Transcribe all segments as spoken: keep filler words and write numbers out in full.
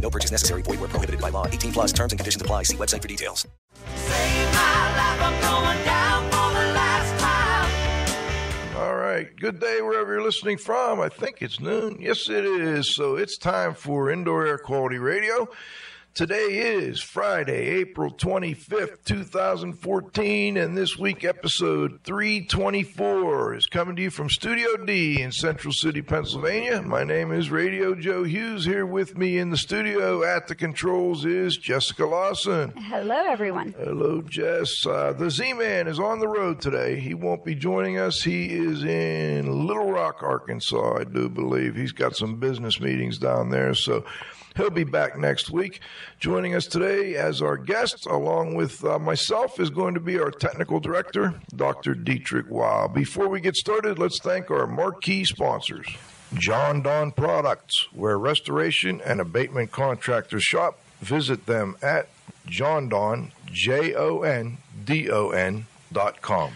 No purchase necessary. Void where prohibited by law. eighteen plus terms and conditions apply. See website for details. Save my life. I'm going down for the last time. All right. Good day wherever you're listening from. I think it's noon. Yes, it is. So it's time for Indoor Air Quality Radio. Today is Friday, April twenty-fifth, twenty fourteen, and this week episode three twenty-four is coming to you from Studio D in Central City, Pennsylvania. My name is Radio Joe Hughes. Here with me in the studio at the controls is Jessica Lawson. Hello, everyone. Hello, Jess. Uh, the Z-Man is on the road today. He won't be joining us. He is in Little Rock, Arkansas, I do believe. He's got some business meetings down there, so he'll be back next week. Joining us today as our guest, along with uh, myself, is going to be our technical director, Doctor Dietrich Weyel. Before we get started, let's thank our marquee sponsors. John Don Products, where restoration and abatement contractors shop. Visit them at johndon, J O N D O N, dot com.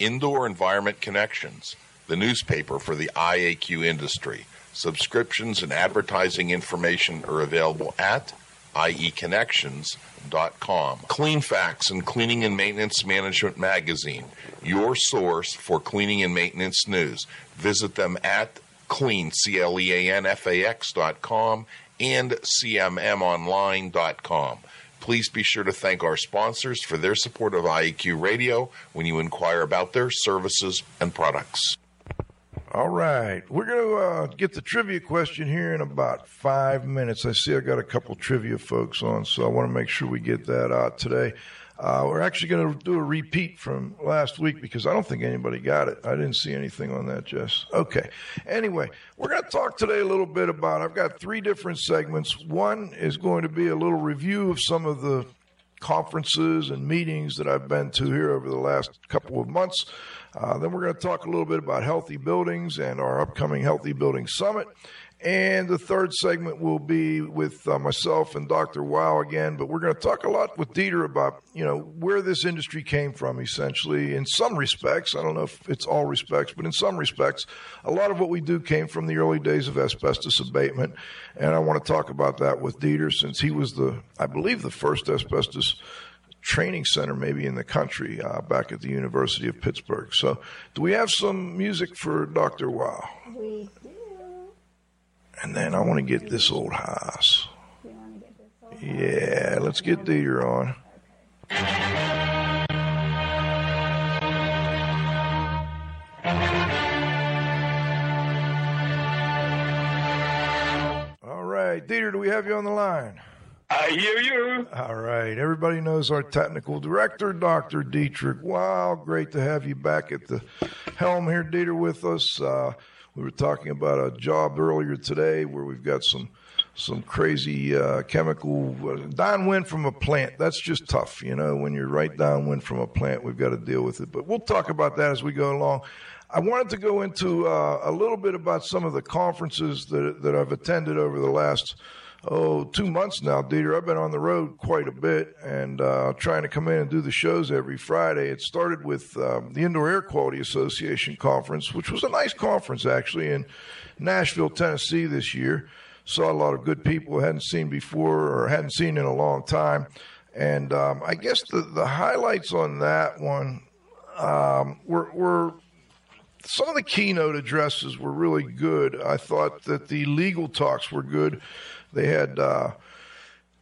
Indoor Environment Connections, the newspaper for the I A Q industry. Subscriptions and advertising information are available at I E connections dot com. Cleanfax and Cleaning and Maintenance Management Magazine, your source for cleaning and maintenance news. Visit them at clean, C L E A N F A X dot com and C M M online dot com. Please be sure to thank our sponsors for their support of I A Q Radio when you inquire about their services and products. All right. We're going to uh, get the trivia question here in about five minutes. I see I got a couple trivia folks on, so I want to make sure we get that out today. Uh, we're actually going to do a repeat from last week because I don't think anybody got it. I didn't see anything on that, Jess. Okay. Anyway, we're going to talk today a little bit about, I've got three different segments. One is going to be a little review of some of the conferences and meetings that I've been to here over the last couple of months. Uh, then we're going to talk a little bit about healthy buildings and our upcoming Healthy Building Summit. And the third segment will be with uh, myself and Doctor Wow again, but we're going to talk a lot with Dieter about, you know, where this industry came from, essentially. In some respects, I don't know if it's all respects, but in some respects, a lot of what we do came from the early days of asbestos abatement, and I want to talk about that with Dieter since he was the, I believe, the first asbestos training center maybe in the country uh, back at the University of Pittsburgh. So do we have some music for Doctor Wow? We do. And then I want to get this old house. You want to get this old house? Yeah, let's get Dieter on. Okay. All right, Dieter, do we have you on the line? I hear you. All right. Everybody knows our technical director, Doctor Dietrich Weyel. Great to have you back at the helm here, Dieter, with us. Uh, We were talking about a job earlier today where we've got some some crazy uh, chemical uh, downwind from a plant. That's just tough, you know, when you're right downwind from a plant, we've got to deal with it. But we'll talk about that as we go along. I wanted to go into uh, a little bit about some of the conferences that that I've attended over the last, oh, two months now, Dieter. I've been on the road quite a bit and uh, trying to come in and do the shows every Friday. It started with um, the Indoor Air Quality Association conference, which was a nice conference, actually, in Nashville, Tennessee this year. Saw a lot of good people I hadn't seen before or hadn't seen in a long time. And um, I guess the, the highlights on that one um, were, were some of the keynote addresses were really good. I thought that the legal talks were good. They had uh,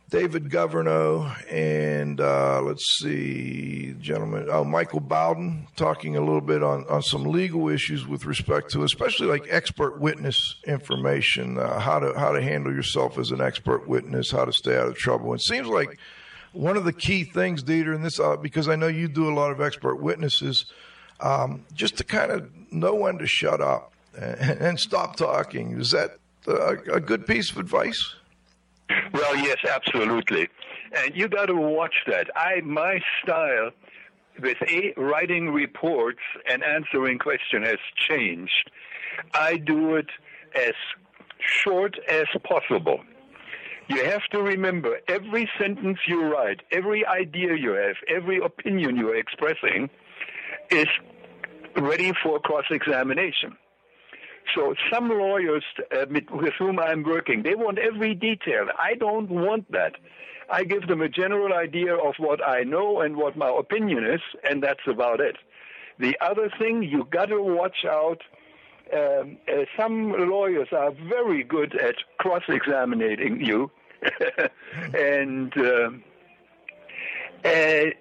David Governo and, uh, let's see, gentlemen, oh, Michael Bowden talking a little bit on, on some legal issues with respect to especially like expert witness information, uh, how to how to handle yourself as an expert witness, how to stay out of trouble. It seems like one of the key things, Dieter, and this, uh, because I know you do a lot of expert witnesses, um, just to kind of know when to shut up and, and stop talking. Is that a, a good piece of advice? Well, yes, absolutely. And you got to watch that. I my style with a, writing reports and answering questions has changed. I do it as short as possible. You have to remember every sentence you write, every idea you have, every opinion you're expressing is ready for cross-examination. So some lawyers uh, with whom I'm working, they want every detail. I don't want that. I give them a general idea of what I know and what my opinion is, and that's about it. The other thing, you got to watch out. Um, uh, some lawyers are very good at cross-examining you. and uh, uh, they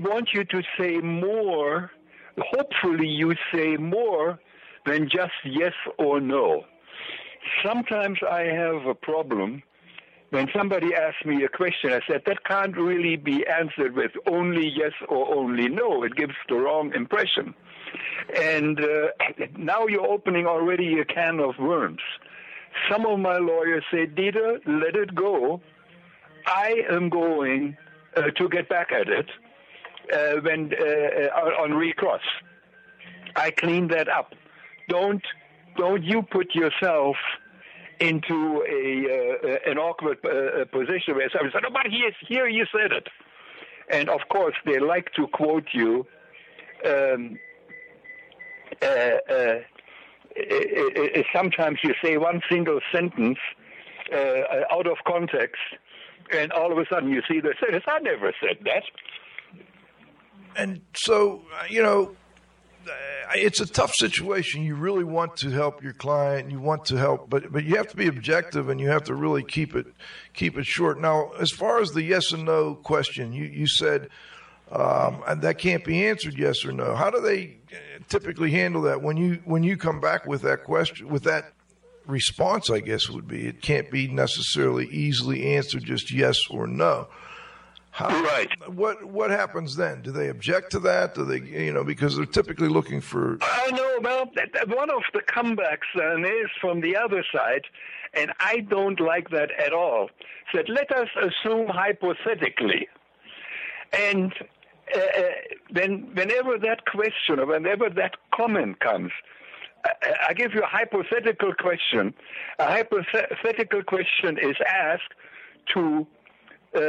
want you to say more. Hopefully you say more than just yes or no. Sometimes I have a problem. When somebody asks me a question, I said, that can't really be answered with only yes or only no. It gives the wrong impression. And uh, now you're opening already a can of worms. Some of my lawyers say, Dieter, let it go. I am going uh, to get back at it uh, when uh, on recross. I clean that up. Don't don't you put yourself into a uh, an awkward uh, position where somebody said, nobody here, here you said it. And of course, they like to quote you. Um, Uh, uh, it, it, it, sometimes you say one single sentence uh, out of context, and all of a sudden you see the sentence. I never said that. And so, you know, it's a tough situation. You really want to help your client, and you want to help, but but you have to be objective, and you have to really keep it keep it short. Now, as far as the yes and no question, you you said. Um, and that can't be answered, yes or no. How do they typically handle that when you when you come back with that question, with that response? I guess would be it can't be necessarily easily answered, just yes or no. How, right. What what happens then? Do they object to that? Do they, you know, because they're typically looking for? I know. Well, one of the comebacks then is from the other side, and I don't like that at all. Said, let us assume hypothetically, and. Uh, then whenever that question or whenever that comment comes, I, I give you a hypothetical question. A hypothetical question is asked to uh,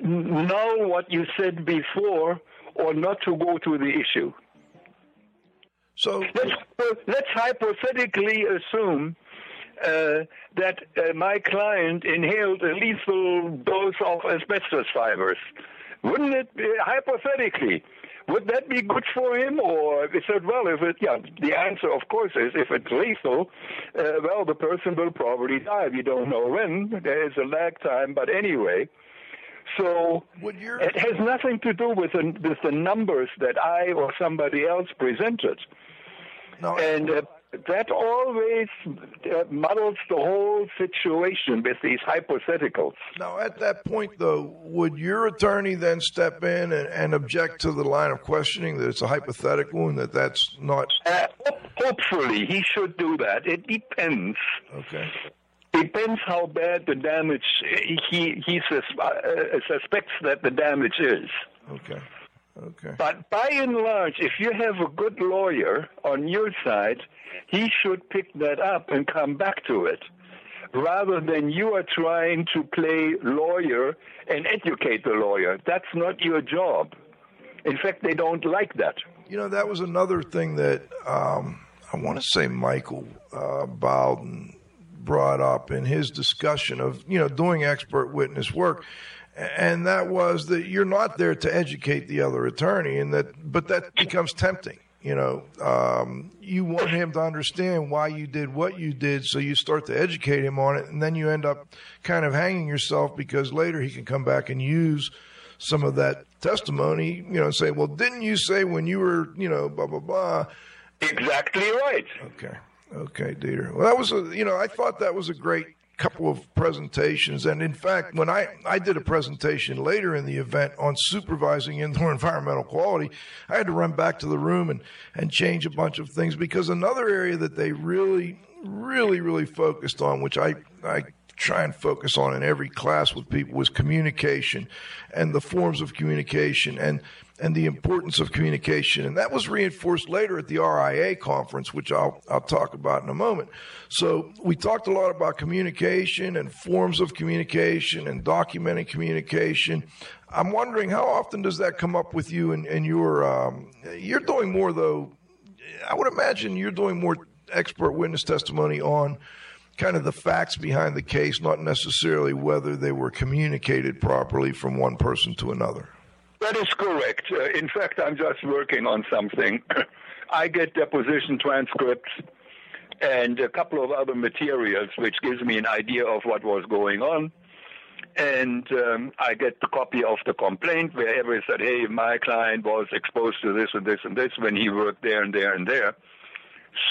know what you said before or not to go to the issue. So let's, let's hypothetically assume uh, that uh, my client inhaled a lethal dose of asbestos fibers. Wouldn't it, be, hypothetically, would that be good for him? Or they said, well, if it, yeah, the answer, of course, is if it's lethal, uh, well, the person will probably die. We don't know when. There is a lag time, but anyway. So it has nothing to do with the, with the numbers that I or somebody else presented. No. And uh, that always uh, muddles the whole situation with these hypotheticals. Now, at that point, though, would your attorney then step in and, and object to the line of questioning that it's a hypothetical and that that's not? Uh, hopefully, he should do that. It depends. Okay. Depends how bad the damage he he sus- uh, suspects that the damage is. Okay. Okay. But by and large, if you have a good lawyer on your side, he should pick that up and come back to it, rather than you are trying to play lawyer and educate the lawyer. That's not your job. In fact, they don't like that. You know, that was another thing that um, I want to say Michael uh, Bowden brought up in his discussion of, you know, doing expert witness work. And that was that you're not there to educate the other attorney, and that, but that becomes tempting. You know, um, you want him to understand why you did what you did, so you start to educate him on it, and then you end up kind of hanging yourself because later he can come back and use some of that testimony, you know, and say, well, didn't you say when you were, you know, blah, blah, blah. Exactly right. Okay. Okay, Dieter. Well, that was, a, you know, I thought that was a great couple of presentations. And in fact, when I, I did a presentation later in the event on supervising indoor environmental quality, I had to run back to the room and, and change a bunch of things because another area that they really, really, really focused on, which I, I try and focus on in every class with people was communication and the forms of communication and and the importance of communication. And that was reinforced later at the R I A conference, which I'll I'll talk about in a moment. So we talked a lot about communication and forms of communication and documenting communication. I'm wondering, how often does that come up with you in, in your um, – you're doing more, though. I would imagine you're doing more expert witness testimony on kind of the facts behind the case, not necessarily whether they were communicated properly from one person to another. That is correct. Uh, in fact, I'm just working on something. I get deposition transcripts and a couple of other materials, which gives me an idea of what was going on. And um, I get the copy of the complaint where everybody said, hey, my client was exposed to this and this and this when he worked there and there and there.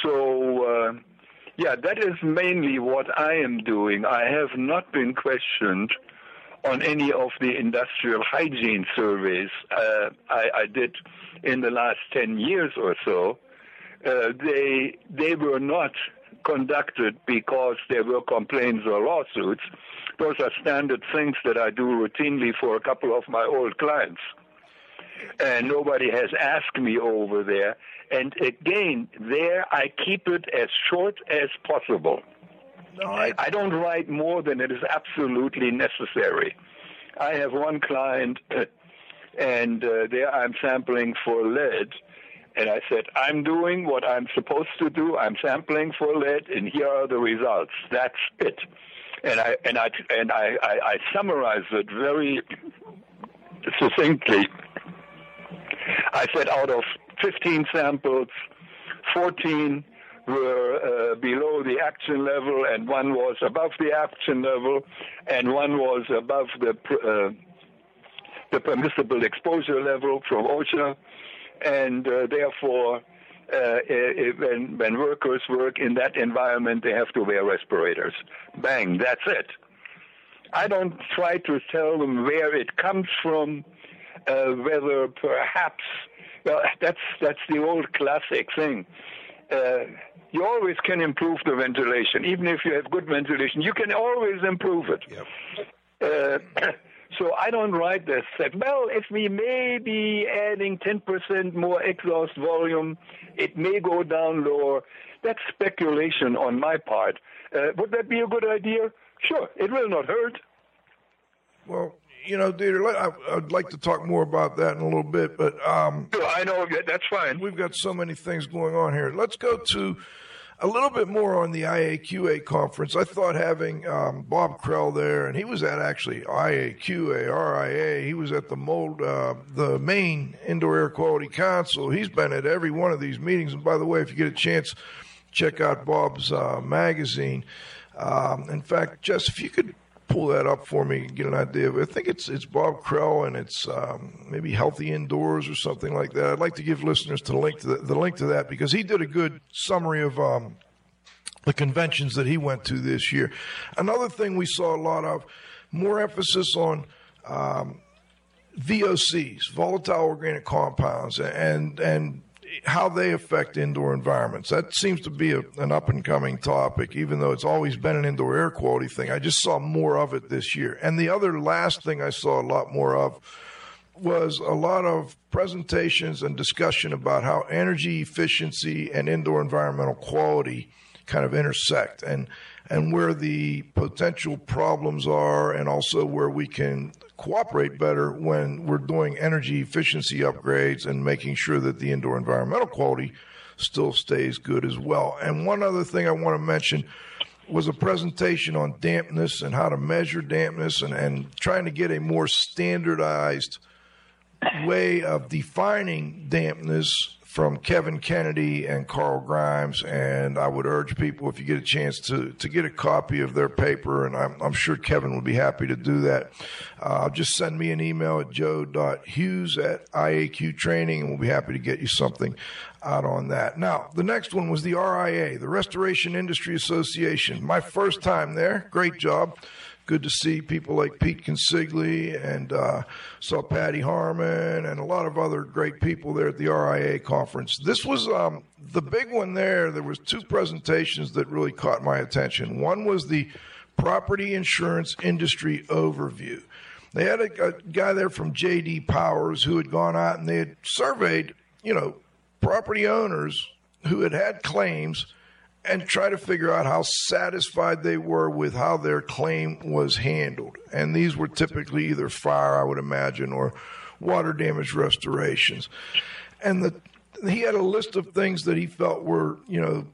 So, uh, yeah, that is mainly what I am doing. I have not been questioned on any of the industrial hygiene surveys uh, I, I did in the last ten years or so. Uh, they they were not conducted because there were complaints or lawsuits. Those are standard things that I do routinely for a couple of my old clients. And nobody has asked me over there. And again, there I keep it as short as possible. No, I, I don't write more than it is absolutely necessary. I have one client, uh, and uh, there I'm sampling for lead. And I said, I'm doing what I'm supposed to do. I'm sampling for lead, and here are the results. That's it. And I and I and I, I, I summarize it very succinctly. I said, out of fifteen samples, fourteen were uh, below the action level, and one was above the action level, and one was above the uh, the permissible exposure level from OSHA, and uh, therefore, uh, if, when, when workers work in that environment, they have to wear respirators. Bang, that's it. I don't try to tell them where it comes from, uh, whether perhaps, well, that's, that's the old classic thing. Uh, you always can improve the ventilation. Even if you have good ventilation, you can always improve it. Yep. Uh, so I don't write this. That, well, if we may be adding ten percent more exhaust volume, it may go down lower. That's speculation on my part. Uh, would that be a good idea? Sure, it will not hurt. Well, you know, Dieter, I, I'd like to talk more about that in a little bit, but um, I know that's fine. We've got so many things going on here. Let's go to a little bit more on the I A Q A conference. I thought having um, Bob Krell there, and he was at actually I A Q A, R I A. He was at the mold, uh, the Maine Indoor Air Quality Council. He's been at every one of these meetings. And by the way, if you get a chance, check out Bob's uh, magazine. Um, in fact, Jess, if you could pull that up for me and get an idea of it. I think it's it's Bob Krell, and it's um, maybe Healthy Indoors or something like that. I'd like to give listeners to the link to the, the link to that, because he did a good summary of um, the conventions that he went to this year. Another thing we saw a lot of, more emphasis on um, V O Cs, volatile organic compounds, and and how they affect indoor environments. That seems to be a, an up-and-coming topic, even though it's always been an indoor air quality thing. I just saw more of it this year. And the other last thing I saw a lot more of was a lot of presentations and discussion about how energy efficiency and indoor environmental quality kind of intersect, and and where the potential problems are, and also where we can cooperate better when we're doing energy efficiency upgrades and making sure that the indoor environmental quality still stays good as well. And one other thing I want to mention was a presentation on dampness and how to measure dampness, and, and trying to get a more standardized way of defining dampness from Kevin Kennedy and Carl Grimes. And I would urge people, if you get a chance, to, to get a copy of their paper, and I'm, I'm sure Kevin would be happy to do that. Uh, just send me an email at joe dot hughes at I A Q training, and we'll be happy to get you something out on that. Now, the next one was the R I A, the Restoration Industry Association. My first time there. Great job. Good to see people like Pete Consigli, and uh, saw Patty Harmon and a lot of other great people there at the R I A conference. This was um, the big one there. There was two presentations that really caught my attention. One was the Property Insurance Industry Overview. They had a, a guy there from J D. Powers who had gone out and they had surveyed, you know, property owners who had had claims and try to figure out how satisfied they were with how their claim was handled. And these were typically either fire, I would imagine, or water damage restorations. And the, he had a list of things that he felt were, you know,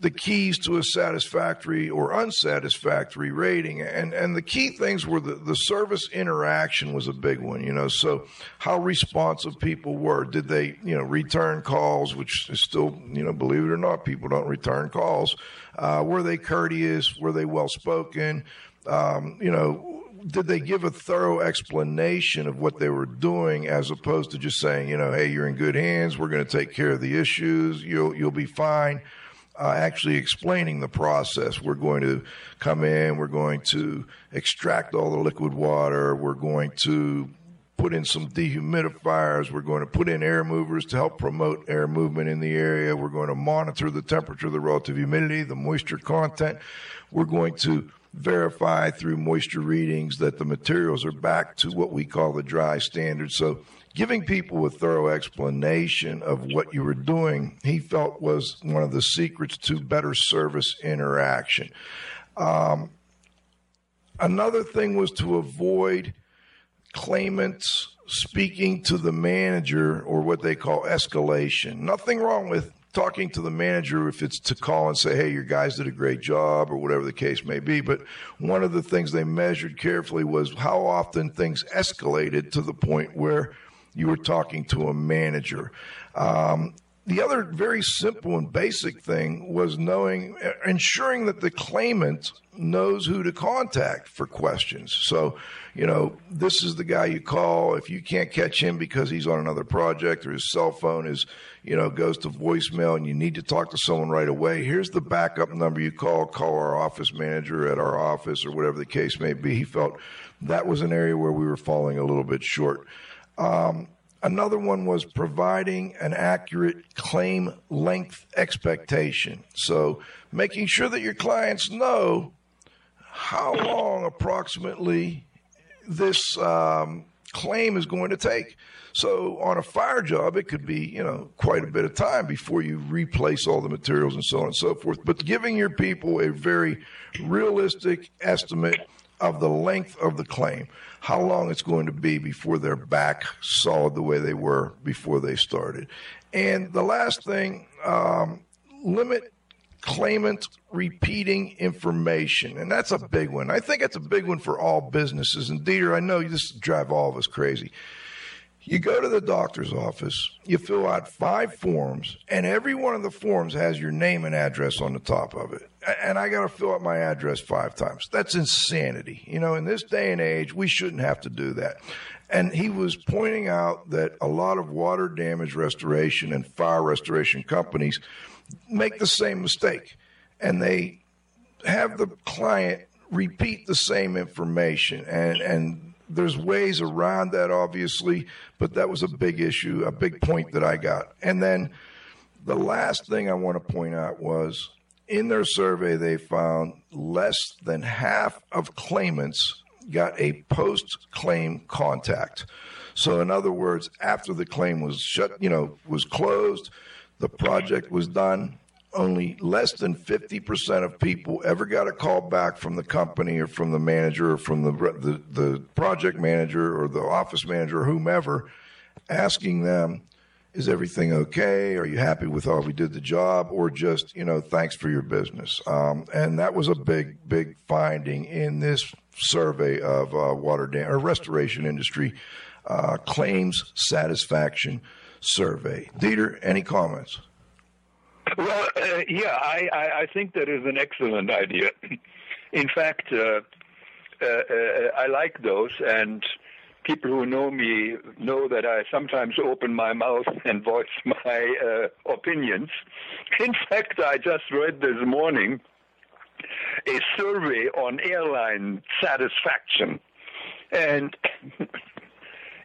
the keys to a satisfactory or unsatisfactory rating. And and the key things were the, the service interaction was a big one, you know. So how responsive people were. Did they, you know, return calls, which is still, you know, believe it or not, people don't return calls. Uh, were they courteous? Were they well-spoken? Um, you know, did they give a thorough explanation of what they were doing as opposed to just saying, you know, hey, you're in good hands. We're going to take care of the issues. You'll you'll be fine. Uh, actually explaining the process. We're going to come in, we're going to extract all the liquid water, we're going to put in some dehumidifiers, we're going to put in air movers to help promote air movement in the area, we're going to monitor the temperature, the relative humidity, the moisture content, we're going to verify through moisture readings that the materials are back to what we call the dry standard. So giving people a thorough explanation of what you were doing, he felt was one of the secrets to better service interaction. Um, another thing was to avoid claimants speaking to the manager or what they call escalation. Nothing wrong with talking to the manager if it's to call and say, hey, your guys did a great job or whatever the case may be. But one of the things they measured carefully was how often things escalated to the point where you were talking to a manager. Um, the other very simple and basic thing was knowing, ensuring that the claimant knows who to contact for questions. So, you know, this is the guy you call. If you can't catch him because he's on another project or his cell phone is, you know, goes to voicemail and you need to talk to someone right away, here's the backup number you call. Call our office manager at our office or whatever the case may be. He felt that was an area where we were falling a little bit short. Um, Another one was providing an accurate claim length expectation. So making sure that your clients know how long approximately this um, claim is going to take. So on a fire job, it could be, you know, quite a bit of time before you replace all the materials and so on and so forth. But giving your people a very realistic estimate of the length of the claim, how long it's going to be before they're back solid the way they were before they started. And the last thing, um, limit claimant repeating information. And that's a big one. I think it's a big one for all businesses. And Dieter, I know this drives all of us crazy. You go to the doctor's office, you fill out five forms, and every one of the forms has your name and address on the top of it. And I got to fill out my address five times. That's insanity. You know, in this day and age, we shouldn't have to do that. And he was pointing out that a lot of water damage restoration and fire restoration companies make the same mistake, and they have the client repeat the same information, and and. There's ways around that, obviously, but that was a big issue, a big point that I got. And then the last thing I want to point out was in their survey, they found less than half of claimants got a post-claim contact. So in other words, after the claim was shut, you know, was closed, the project was done, only less than fifty percent of people ever got a call back from the company or from the manager or from the, the the project manager or the office manager or whomever asking them, is everything okay? Are you happy with how we did the job? Or just, you know, thanks for your business. Um, and that was a big, big finding in this survey of uh, water dam- or restoration industry uh, claims satisfaction survey. Dieter, any comments? Well, uh, yeah, I, I, I think that is an excellent idea. In fact, uh, uh, uh, I like those, and people who know me know that I sometimes open my mouth and voice my uh, opinions. In fact, I just read this morning a survey on airline satisfaction, and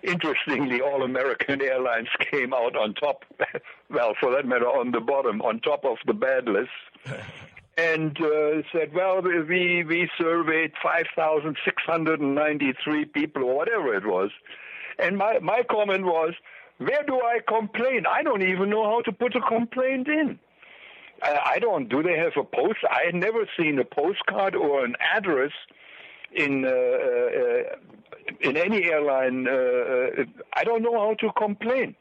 interestingly, all American airlines came out on top, well, for that matter, on the bottom, on top of the bad list. and uh, said, well, we, we surveyed five thousand six hundred ninety-three people or whatever it was. And my, my comment was, where do I complain? I don't even know how to put a complaint in. I, I don't. Do they have a post? I had never seen a postcard or an address in uh, uh, in any airline. Uh, I don't know how to complain.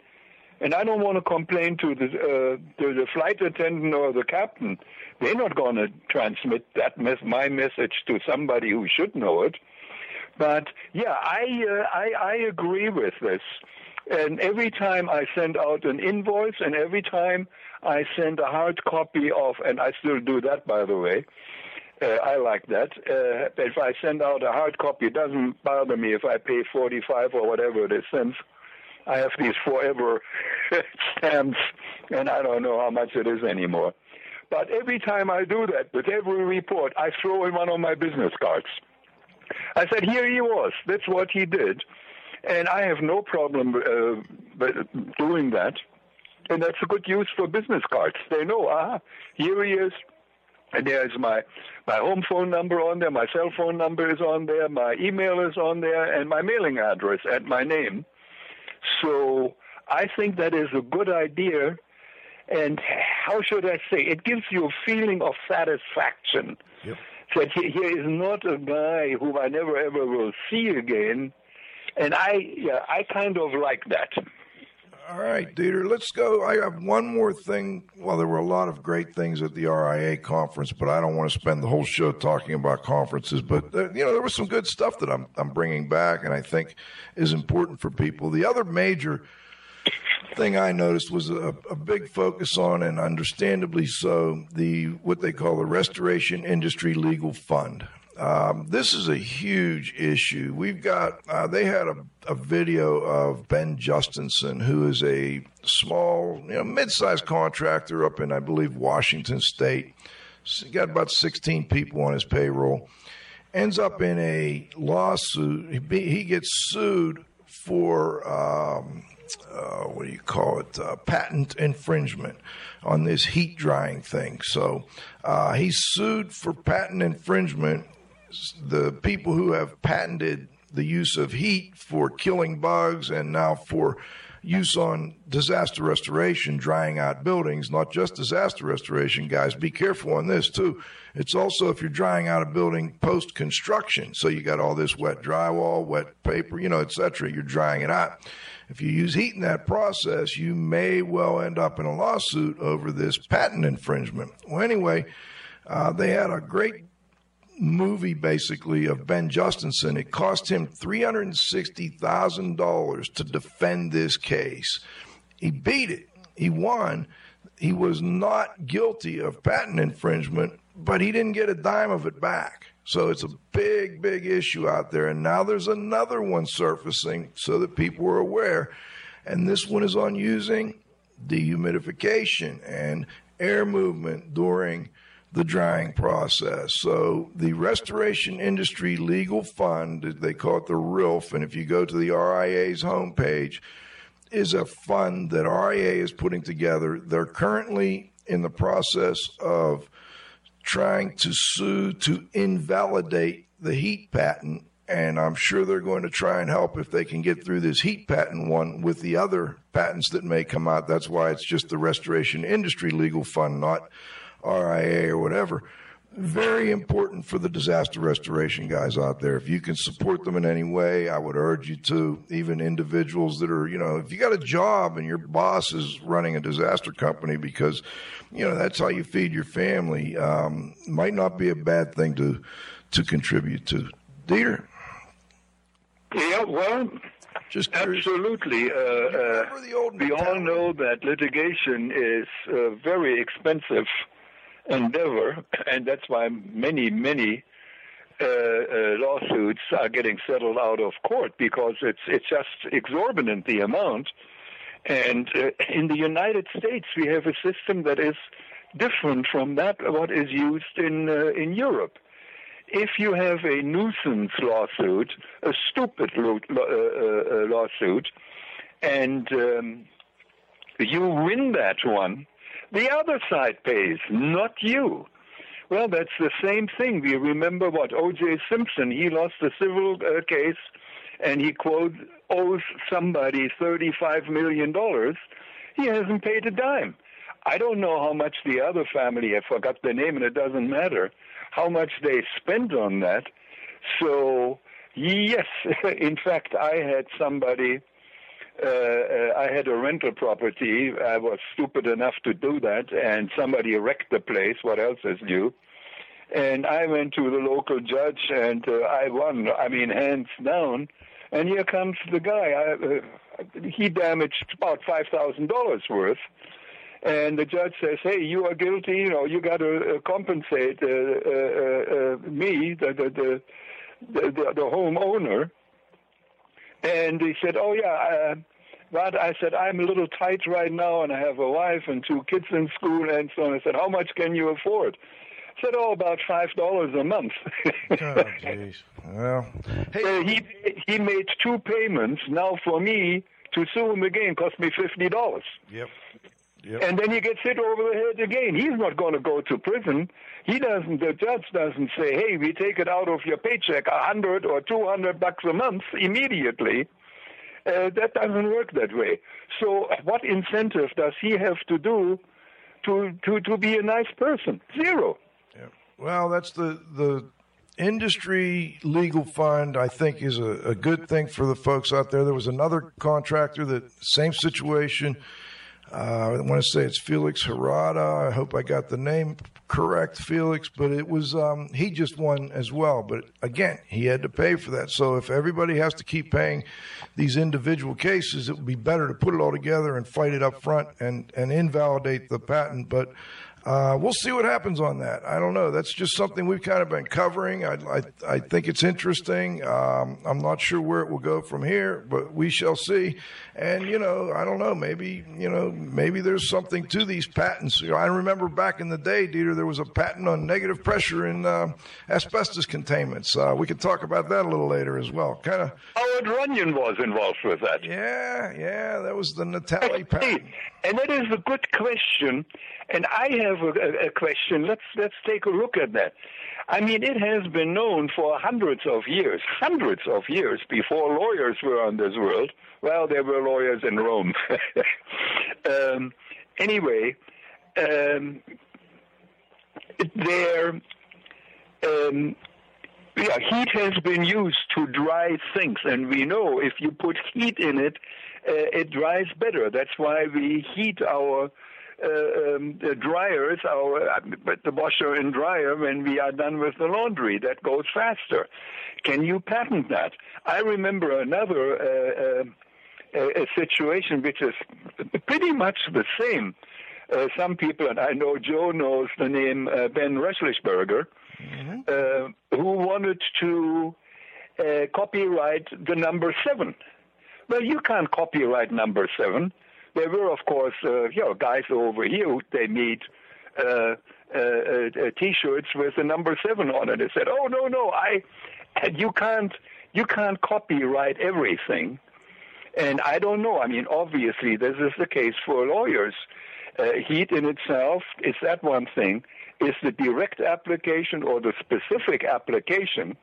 And I don't want to complain to the, uh, to the flight attendant or the captain. They're not going to transmit that mes- my message to somebody who should know it. But, yeah, I, uh, I I agree with this. And every time I send out an invoice and every time I send a hard copy of, and I still do that, by the way, uh, I like that. Uh, if I send out a hard copy, it doesn't bother me if I pay forty-five or whatever it is cents. I have these forever stamps, and I don't know how much it is anymore. But every time I do that, with every report, I throw in one of my business cards. I said, here he was. That's what he did. And I have no problem uh, doing that. And that's a good use for business cards. They know, ah, here he is. And there's my, my home phone number on there. My cell phone number is on there. My email is on there. And my mailing address and my name. So I think that is a good idea, and how should I say? It gives you a feeling of satisfaction. Yep. That here is not a guy whom I never ever will see again, and I yeah, I kind of like that. All right, Dieter, let's go. I have one more thing. Well, there were a lot of great things at the R I A conference, but I don't want to spend the whole show talking about conferences. But, uh, you know, there was some good stuff that I'm, I'm bringing back and I think is important for people. The other major thing I noticed was a, a big focus on, and understandably so, the what they call the Restoration Industry Legal Fund. Um, this is a huge issue. We've got, uh, they had a, a video of Ben Justinson, who is a small, you know, mid-sized contractor up in, I believe, Washington State. So he got about sixteen people on his payroll. Ends up in a lawsuit. He, he gets sued for, um, uh, what do you call it, uh, patent infringement on this heat drying thing. So uh, he's sued for patent infringement. The people who have patented the use of heat for killing bugs and now for use on disaster restoration, drying out buildings, not just disaster restoration, guys. Be careful on this, too. It's also if you're drying out a building post-construction. So you got all this wet drywall, wet paper, you know, et cetera. You're drying it out. If you use heat in that process, you may well end up in a lawsuit over this patent infringement. Well, anyway, uh, they had a great movie, basically, of Ben Justinson. It cost him three hundred sixty thousand dollars to defend this case. He beat it. He won. He was not guilty of patent infringement, but he didn't get a dime of it back. So it's a big, big issue out there. And now there's another one surfacing so that people are aware. And this one is on using dehumidification and air movement during the drying process. So the Restoration Industry Legal Fund, they call it the R I L F, and if you go to the R I A's homepage, is a fund that R I A is putting together. They're currently in the process of trying to sue to invalidate the heat patent, and I'm sure they're going to try and help if they can get through this heat patent one with the other patents that may come out. That's why it's just the Restoration Industry Legal Fund, not R I A or whatever. Very important for the disaster restoration guys out there. If you can support them in any way, I would urge you to. Even individuals that are, you know, if you got a job and your boss is running a disaster company because, you know, that's how you feed your family, um, might not be a bad thing to to contribute to. Dieter? Yeah, well, Just absolutely. Uh, uh, we all know that litigation is a very expensive endeavor, and that's why many, many uh, uh, lawsuits are getting settled out of court, because it's it's just exorbitant, the amount. And uh, in the United States, we have a system that is different from that what is used in uh, in Europe. If you have a nuisance lawsuit, a stupid lo- uh, uh, lawsuit, and um, you win that one, the other side pays, not you. Well, that's the same thing. We remember what O J Simpson, he lost a civil uh, case, and he, quote, owes somebody thirty-five million dollars. He hasn't paid a dime. I don't know how much the other family, I forgot the name and it doesn't matter, how much they spent on that. So, yes, in fact, I had somebody, uh, uh, I had a rental property. I was stupid enough to do that, and somebody wrecked the place. What else is new? And I went to the local judge, and uh, I won, I mean, hands down. And here comes the guy. I, uh, he damaged about five thousand dollars worth. And the judge says, hey, you are guilty, you know, you got to uh, compensate uh, uh, uh, me, the the, the, the the homeowner. And he said, oh, yeah, but I, I said, I'm a little tight right now, and I have a wife and two kids in school and so on. I said, how much can you afford? I said, oh, about five dollars a month. Oh, jeez. Well, hey. So he, he made two payments. Now for me to sue him again cost me fifty dollars. Yep. Yep. And then he gets hit over the head again. He's not going to go to prison. He doesn't. The judge doesn't say, "Hey, we take it out of your paycheck, a hundred or two hundred bucks a month immediately." Uh, that doesn't work that way. So, what incentive does he have to do to to, to be a nice person? Zero. Yep. Well, that's the the industry legal fund. I think is a, a good thing for the folks out there. There was another contractor that same situation. Uh, I want to say it's Felix Herrada. I hope I got the name correct, Felix. But it was um, he just won as well. But, again, he had to pay for that. So if everybody has to keep paying these individual cases, it would be better to put it all together and fight it up front and, and invalidate the patent. But uh, we'll see what happens on that. I don't know. That's just something we've kind of been covering. I, I, I think it's interesting. Um, I'm not sure where it will go from here, but we shall see. And, you know, I don't know. Maybe, you know, maybe there's something to these patents. You know, I remember back in the day, Dieter, there was a patent on negative pressure in uh, asbestos containments. Uh, we could talk about that a little later as well. Kind of. Howard Runyon was involved with that. Yeah, yeah. That was the Natale patent. And that is a good question. And I have a, a question. Let's let's take a look at that. I mean, it has been known for hundreds of years, hundreds of years before lawyers were on this world. Well, there were lawyers in Rome. um, anyway, um, there, um, yeah, heat has been used to dry things, and we know if you put heat in it, uh, it dries better. That's why we heat our Uh, um, the dryers, our, uh, the washer and dryer, when we are done with the laundry. That goes faster. Can you patent that? I remember another uh, uh, a, a situation which is pretty much the same. Uh, some people, and I know Joe knows the name uh, Ben Roethlisberger, mm-hmm. uh, who wanted to uh, copyright the number seven. Well, you can't copyright number seven. There were, of course, uh, you know, guys over here who they made uh, uh, uh, T-shirts with the number seven on it. They said, "Oh no, no, I, you can't, you can't copyright everything." And I don't know. I mean, obviously, this is the case for lawyers. Uh, heat in itself is that one thing. Is the direct application or the specific application,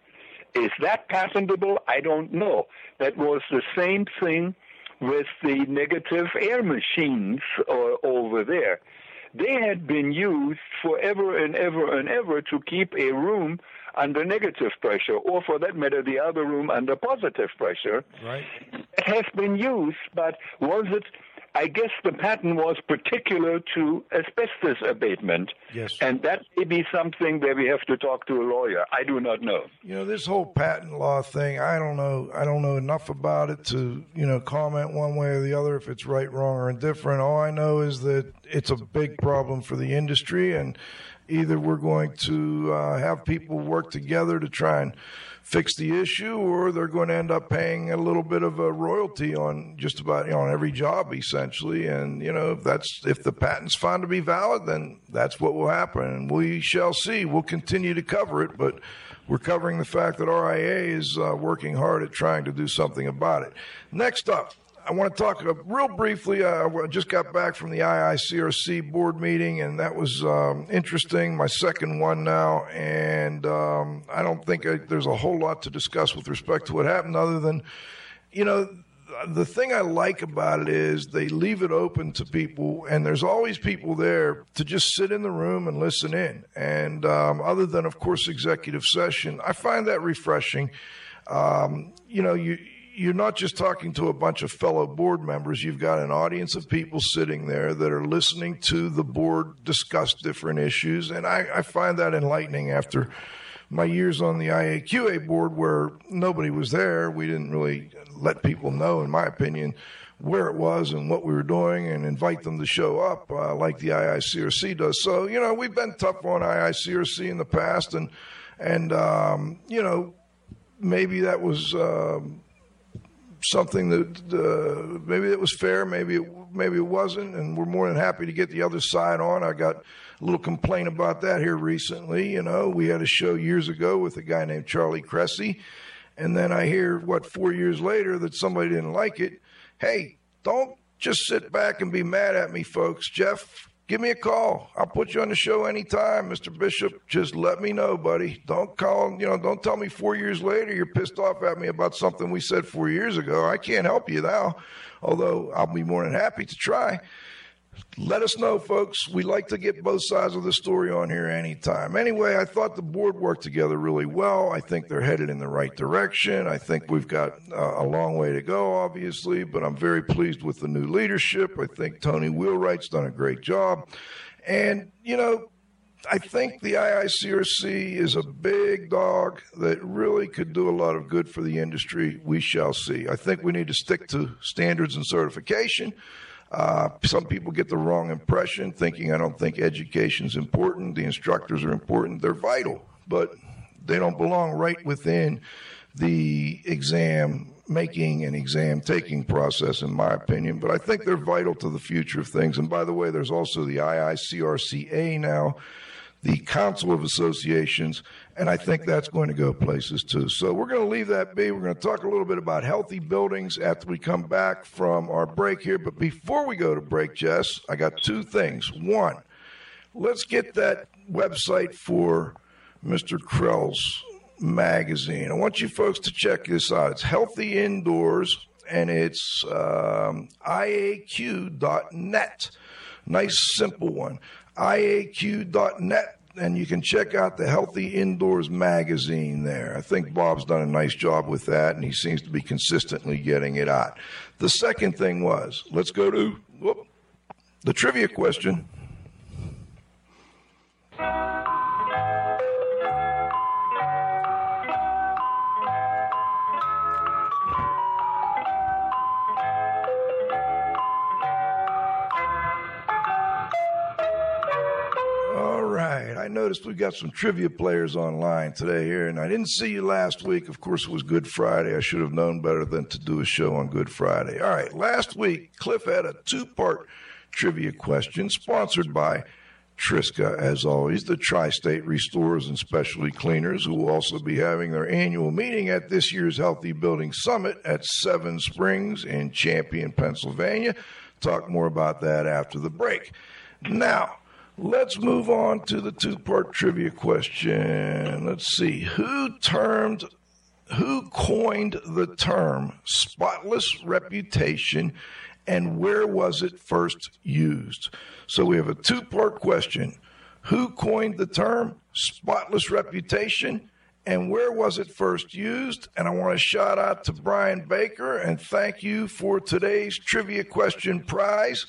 is that patentable? I don't know. That was the same thing with the negative air machines uh, over there. They had been used forever and ever and ever to keep a room under negative pressure, or for that matter, the other room under positive pressure. Right. It has been used, but was it, I guess the patent was particular to asbestos abatement. Yes. And that may be something that we have to talk to a lawyer. I do not know. You know, this whole patent law thing, I don't know. I don't know enough about it to, you know, comment one way or the other if it's right, wrong, or indifferent. All I know is that it's a big problem for the industry, and either we're going to uh, have people work together to try and fix the issue, or they're going to end up paying a little bit of a royalty on just about, you know, on every job essentially. And, you know, if that's, if the patent's found to be valid, then that's what will happen. And we shall see. We'll continue to cover it, but we're covering the fact that R I A is uh, working hard at trying to do something about it. Next up. I want to talk real briefly. I just got back from the I I C R C board meeting, and that was um, interesting, my second one now. And um, I don't think I, there's a whole lot to discuss with respect to what happened other than, you know, the thing I like about it is they leave it open to people, and there's always people there to just sit in the room and listen in. And um, other than, of course, executive session, I find that refreshing. Um, you know, you you're not just talking to a bunch of fellow board members. You've got an audience of people sitting there that are listening to the board discuss different issues. And I, I find that enlightening after my years on the I A Q A board where nobody was there. We didn't really let people know, in my opinion, where it was and what we were doing and invite them to show up uh, like the I I C R C does. So, you know, we've been tough on I I C R C in the past, and, and um, you know, maybe that was... Uh, something that uh, maybe it was fair, maybe it, maybe it wasn't, and we're more than happy to get the other side on. I got a little complaint about that here recently. You know, we had a show years ago with a guy named Charlie Cressy, and then I hear, what, four years later that somebody didn't like it. Hey, don't just sit back and be mad at me, folks. Jeff, give me a call. I'll put you on the show anytime, Mister Bishop. Just let me know, buddy. Don't call, you know, don't tell me four years later you're pissed off at me about something we said four years ago. I can't help you now, although I'll be more than happy to try. Let us know, folks. We like to get both sides of the story on here anytime. Anyway, I thought the board worked together really well. I think they're headed in the right direction. I think we've got uh, a long way to go, obviously, but I'm very pleased with the new leadership. I think Tony Wheelwright's done a great job. And, you know, I think the I I C R C is a big dog that really could do a lot of good for the industry. We shall see. I think we need to stick to standards and certification. Uh, some people get the wrong impression, thinking I don't think education's important, the instructors are important. They're vital, but they don't belong right within the exam making and exam taking process, in my opinion. But I think they're vital to the future of things. And by the way, there's also the I I C R C A now, the Council of Associations, and I think that's going to go places too. So we're going to leave that be. We're going to talk a little bit about healthy buildings after we come back from our break here. But before we go to break, Jess, I got two things. One, let's get that website for Mister Krell's magazine. I want you folks to check this out. It's Healthy Indoors, and it's um, I A Q dot net. Nice, simple one. I A Q dot net, and you can check out the Healthy Indoors magazine there. I think Bob's done a nice job with that, and he seems to be consistently getting it out. The second thing was, let's go to whoop, the trivia question. I noticed we've got some trivia players online today here, and I didn't see you last week. Of course, it was Good Friday. I should have known better than to do a show on Good Friday. All right, last week, Cliff had a two-part trivia question sponsored by Trisca, as always, the Tri-State Restorers and Specialty Cleaners, who will also be having their annual meeting at this year's Healthy Building Summit at Seven Springs in Champion, Pennsylvania. Talk more about that after the break. Now, let's move on to the two-part trivia question. Let's see. Who termed, who coined the term spotless reputation, and where was it first used? So we have a two-part question. Who coined the term spotless reputation, and where was it first used? And I want to shout out to Brian Baker and thank you for today's trivia question prize.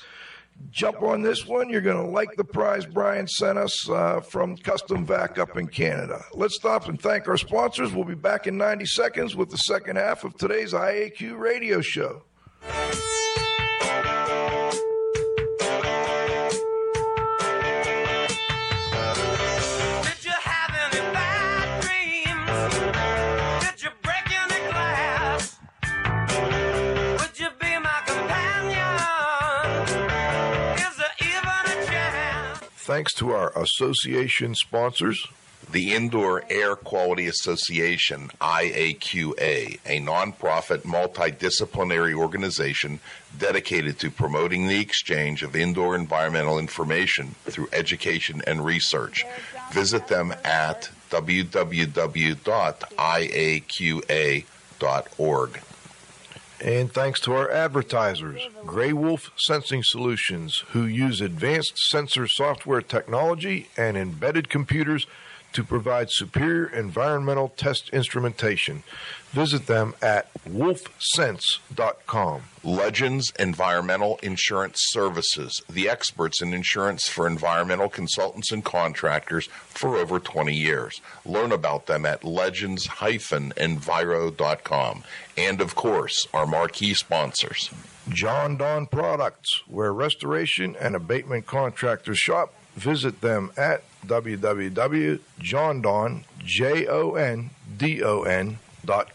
Jump on this one. You're going to like the prize Brian sent us uh, from Custom Vac up in Canada. Let's stop and thank our sponsors. We'll be back in ninety seconds with the second half of today's I A Q radio show. Thanks to our association sponsors, The Indoor Air Quality Association, I A Q A, a nonprofit multidisciplinary organization dedicated to promoting the exchange of indoor environmental information through education and research. Visit them at w w w dot i a q a dot org. And thanks to our advertisers, Gray Wolf Sensing Solutions, who use advanced sensor software technology and embedded computers to provide superior environmental test instrumentation. Visit them at wolf sense dot com. Legends Environmental Insurance Services, the experts in insurance for environmental consultants and contractors for over twenty years. Learn about them at legends dash enviro dot com. And, of course, our marquee sponsors. John Don Products, where restoration and abatement contractors shop. Visit them at w w w dot john don dot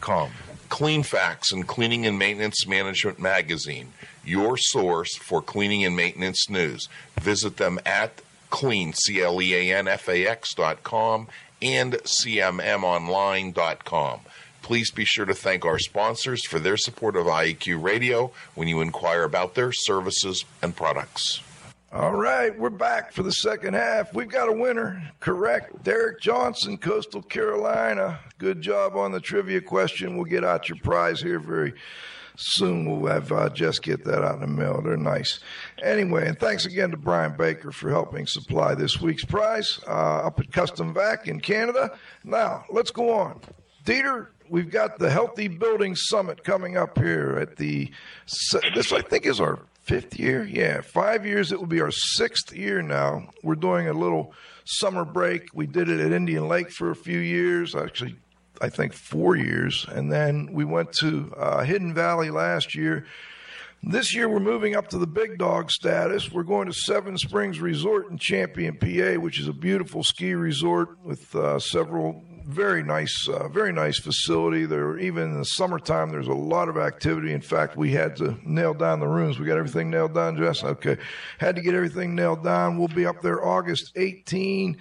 com. Cleanfax and Cleaning and Maintenance Management Magazine, your source for cleaning and maintenance news. Visit them at clean c l e a n f a x dot com and c m m online dot com. Please be sure to thank our sponsors for their support of I E Q Radio when you inquire about their services and products. All right, we're back for the second half. We've got a winner, correct. Derek Johnson, Coastal Carolina. Good job on the trivia question. We'll get out your prize here very soon. We'll have uh, just get that out in the mail. They're nice. Anyway, and thanks again to Brian Baker for helping supply this week's prize uh, up at Custom Vac in Canada. Now, let's go on. Dieter, we've got the Healthy Building Summit coming up here at the, this I think is our Fifth year? Yeah, five years. It will be our sixth year now. We're doing a little summer break. We did it at Indian Lake for a few years, actually, I think four years. And then we went to uh, Hidden Valley last year. This year, we're moving up to the big dog status. We're going to Seven Springs Resort in Champion, P A, which is a beautiful ski resort with uh, several very nice, uh, very nice facility. There, even in the summertime, there's a lot of activity. In fact, we had to nail down the rooms. We got everything nailed down, Jess? Okay. Had to get everything nailed down. We'll be up there August eighteenth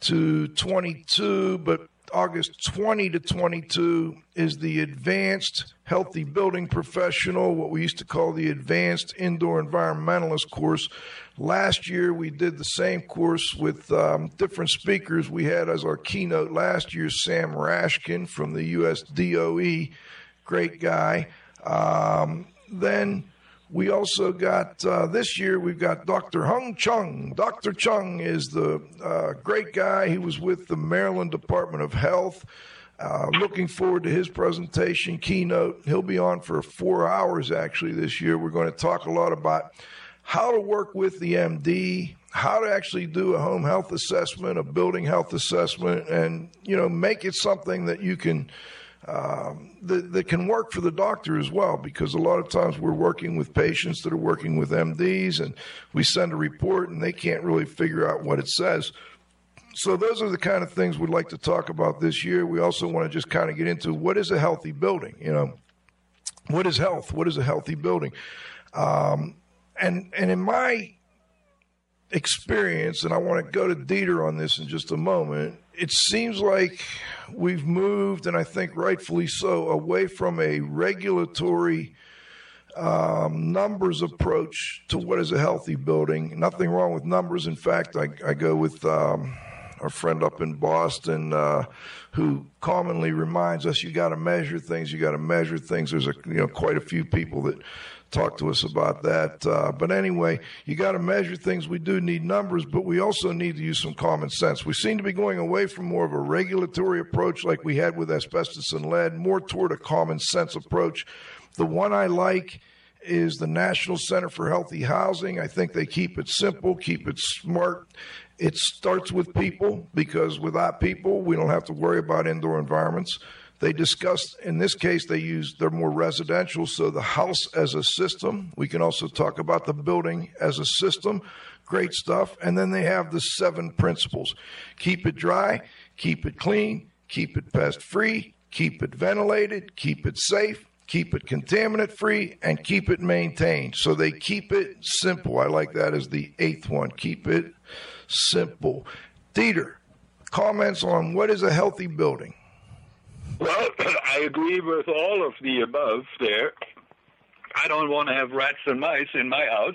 to twenty-two, but August twentieth to twenty-two is the Advanced Healthy Building Professional, what we used to call the Advanced Indoor Environmentalist course. Last year, we did the same course with um, different speakers. We had as our keynote last year Sam Rashkin from the U S D O E, great guy. Um, then we also got, uh, this year, we've got Doctor Hung Chung. Doctor Chung is the uh, great guy. He was with the Maryland Department of Health. Uh, looking forward to his presentation, keynote. He'll be on for four hours, actually, this year. We're going to talk a lot about how to work with the M D, how to actually do a home health assessment, a building health assessment, and, you know, make it something that you can Um, that, that can work for the doctor as well, because a lot of times we're working with patients that are working with M Ds, and we send a report and they can't really figure out what it says. So those are the kind of things we'd like to talk about this year. We also want to just kind of get into what is a healthy building, you know, what is health, what is a healthy building? Um, and, and in my experience, and I want to go to Dieter on this in just a moment, it seems like we've moved, and I think rightfully so, away from a regulatory um, numbers approach to what is a healthy building. Nothing wrong with numbers. In fact, I, I go with um, our friend up in Boston uh, who commonly reminds us you got to measure things, you got to measure things. There's a, you know, quite a few people that talk to us about that. Uh, but anyway, you got to measure things. We do need numbers, but we also need to use some common sense. We seem to be going away from more of a regulatory approach like we had with asbestos and lead, more toward a common sense approach. The one I like is the National Center for Healthy Housing. I think they keep it simple, keep it smart. It starts with people, because without people, we don't have to worry about indoor environments. They discussed, in this case, they use, they're more residential, so the house as a system. We can also talk about the building as a system. Great stuff. And then they have the seven principles. Keep it dry, keep it clean, keep it pest-free, keep it ventilated, keep it safe, keep it contaminant-free, and keep it maintained. So they keep it simple. I like that as the eighth one. Keep it simple. Dieter, comments on what is a healthy building? Well, I agree with all of the above there. I don't want to have rats and mice in my house.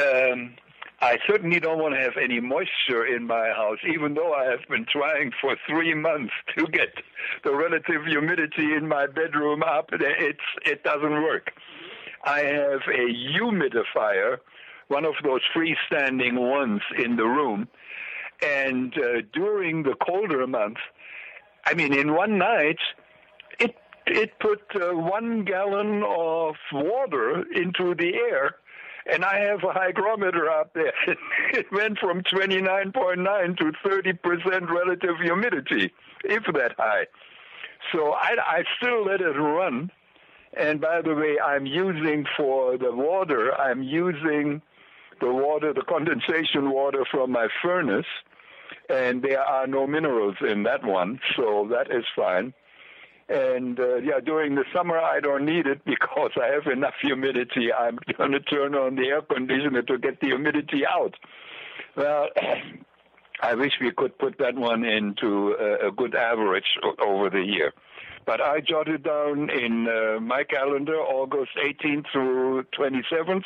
Um, I certainly don't want to have any moisture in my house, even though I have been trying for three months to get the relative humidity in my bedroom up. It's, it doesn't work. I have a humidifier, one of those freestanding ones in the room. And uh, during the colder months, I mean, in one night, it it put uh, one gallon of water into the air, and I have a hygrometer up there. It went from twenty-nine point nine to thirty percent relative humidity, if that high. So I, I still let it run. And by the way, I'm using for the water, I'm using the water, the condensation water from my furnace, and there are no minerals in that one, so that is fine. And, uh, yeah, during the summer I don't need it because I have enough humidity. I'm going to turn on the air conditioner to get the humidity out. Well, I wish we could put that one into a good average over the year. But I jotted down in uh, my calendar August eighteenth through twenty-seventh,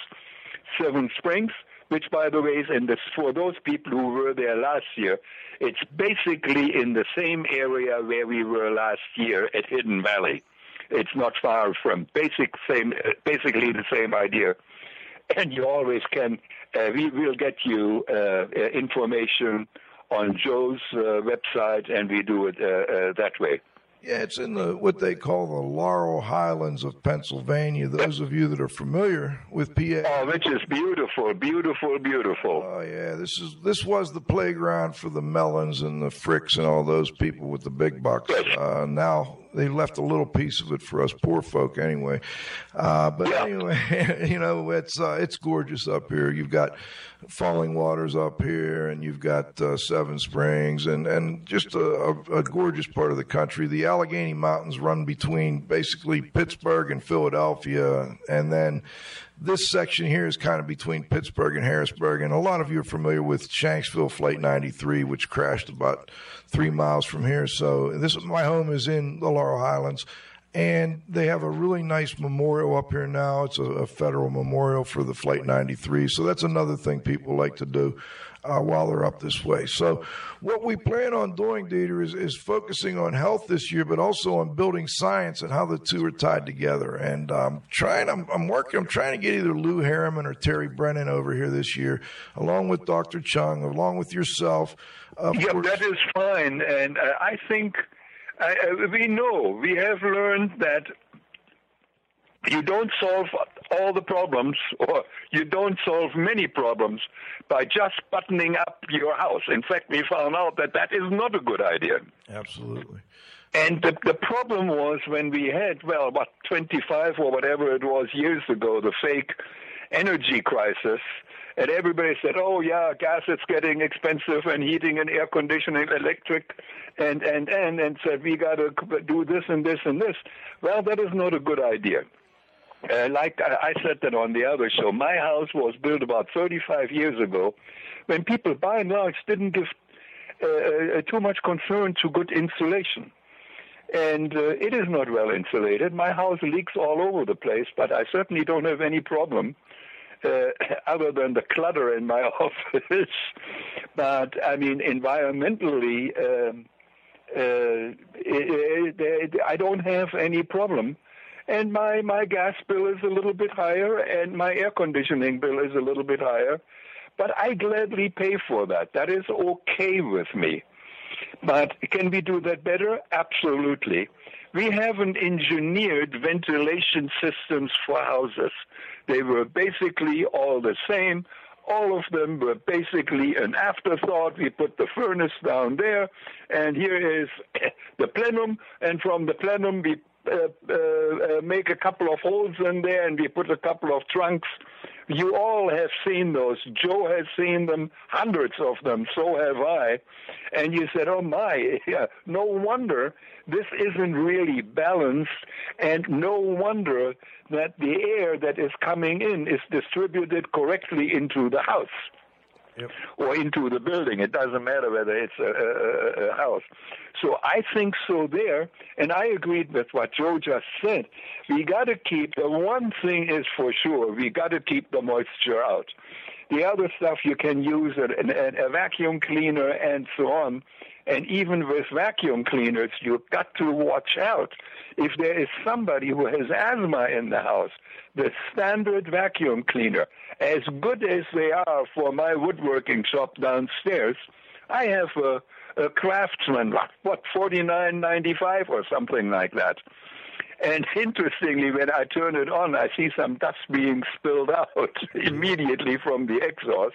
Seven Springs, which, by the way, is in this, for those people who were there last year, it's basically in the same area where we were last year at Hidden Valley. It's not far from basic same, basically the same idea. And you always can, uh, we will get you uh, information on Joe's uh, website, and we do it uh, uh, that way. Yeah, it's in the what they call the Laurel Highlands of Pennsylvania. Those of you that are familiar with P A, oh, which is beautiful, beautiful, beautiful. Oh yeah, this is this was the playground for the Mellons and the Fricks and all those people with the big bucks. Uh, now they left a little piece of it for us poor folk, anyway. Uh, but yeah. anyway, you know, it's uh, it's gorgeous up here. You've got Falling Waters up here, and you've got uh, Seven Springs, and and just a, a, a gorgeous part of the country. The Allegheny Mountains run between basically Pittsburgh and Philadelphia, and then this section here is kind of between Pittsburgh and Harrisburg, and a lot of you are familiar with Shanksville Flight ninety-three, which crashed about three miles from here. So this is, my home is in the Laurel Highlands, and they have a really nice memorial up here now. It's a, a federal memorial for the Flight ninety-three, so that's another thing people like to do Uh, while they're up this way. So what we plan on doing, Dieter, is, is focusing on health this year, but also on building science and how the two are tied together. And um, trying, I'm, I'm working, I'm trying to get either Lou Harriman or Terry Brennan over here this year, along with Doctor Chung, along with yourself. Uh, yeah, course. That is fine. And uh, I think I, uh, we know, we have learned that you don't solve all the problems, or you don't solve many problems by just buttoning up your house. In fact, we found out that that is not a good idea. Absolutely. And the, the problem was when we had, well, about twenty-five or whatever it was years ago, the fake energy crisis, and everybody said, oh, yeah, gas is getting expensive, and heating and air conditioning, electric, and, and, and, and said, we got to do this and this and this. Well, that is not a good idea. Uh, like I said that on the other show, my house was built about thirty-five years ago when people, by and large, didn't give uh, too much concern to good insulation. And uh, it is not well insulated. My house leaks all over the place, but I certainly don't have any problem uh, other than the clutter in my office. But, I mean, environmentally, um, uh, it, it, it, I don't have any problem. And my, my gas bill is a little bit higher, and my air conditioning bill is a little bit higher. But I gladly pay for that. That is okay with me. But can we do that better? Absolutely. We haven't engineered ventilation systems for houses. They were basically all the same. All of them were basically an afterthought. We put the furnace down there, and here is the plenum. And from the plenum, we Uh, uh, uh, make a couple of holes in there, and we put a couple of trunks. You all have seen those. Joe has seen them, hundreds of them. So have I. And you said, oh, my, yeah, no wonder this isn't really balanced, and no wonder that the air that is coming in is distributed correctly into the house. yep. or into the building. It doesn't matter whether it's a, a, a house. So I think so there, and I agreed with what Joe just said. We got to keep, the one thing is for sure, we got to keep the moisture out. The other stuff you can use, a, a vacuum cleaner and so on, and even with vacuum cleaners, you've got to watch out. If there is somebody who has asthma in the house, the standard vacuum cleaner, as good as they are for my woodworking shop downstairs, I have a, a Craftsman, what, forty-nine ninety-five or something like that. And interestingly, when I turn it on, I see some dust being spilled out immediately from the exhaust.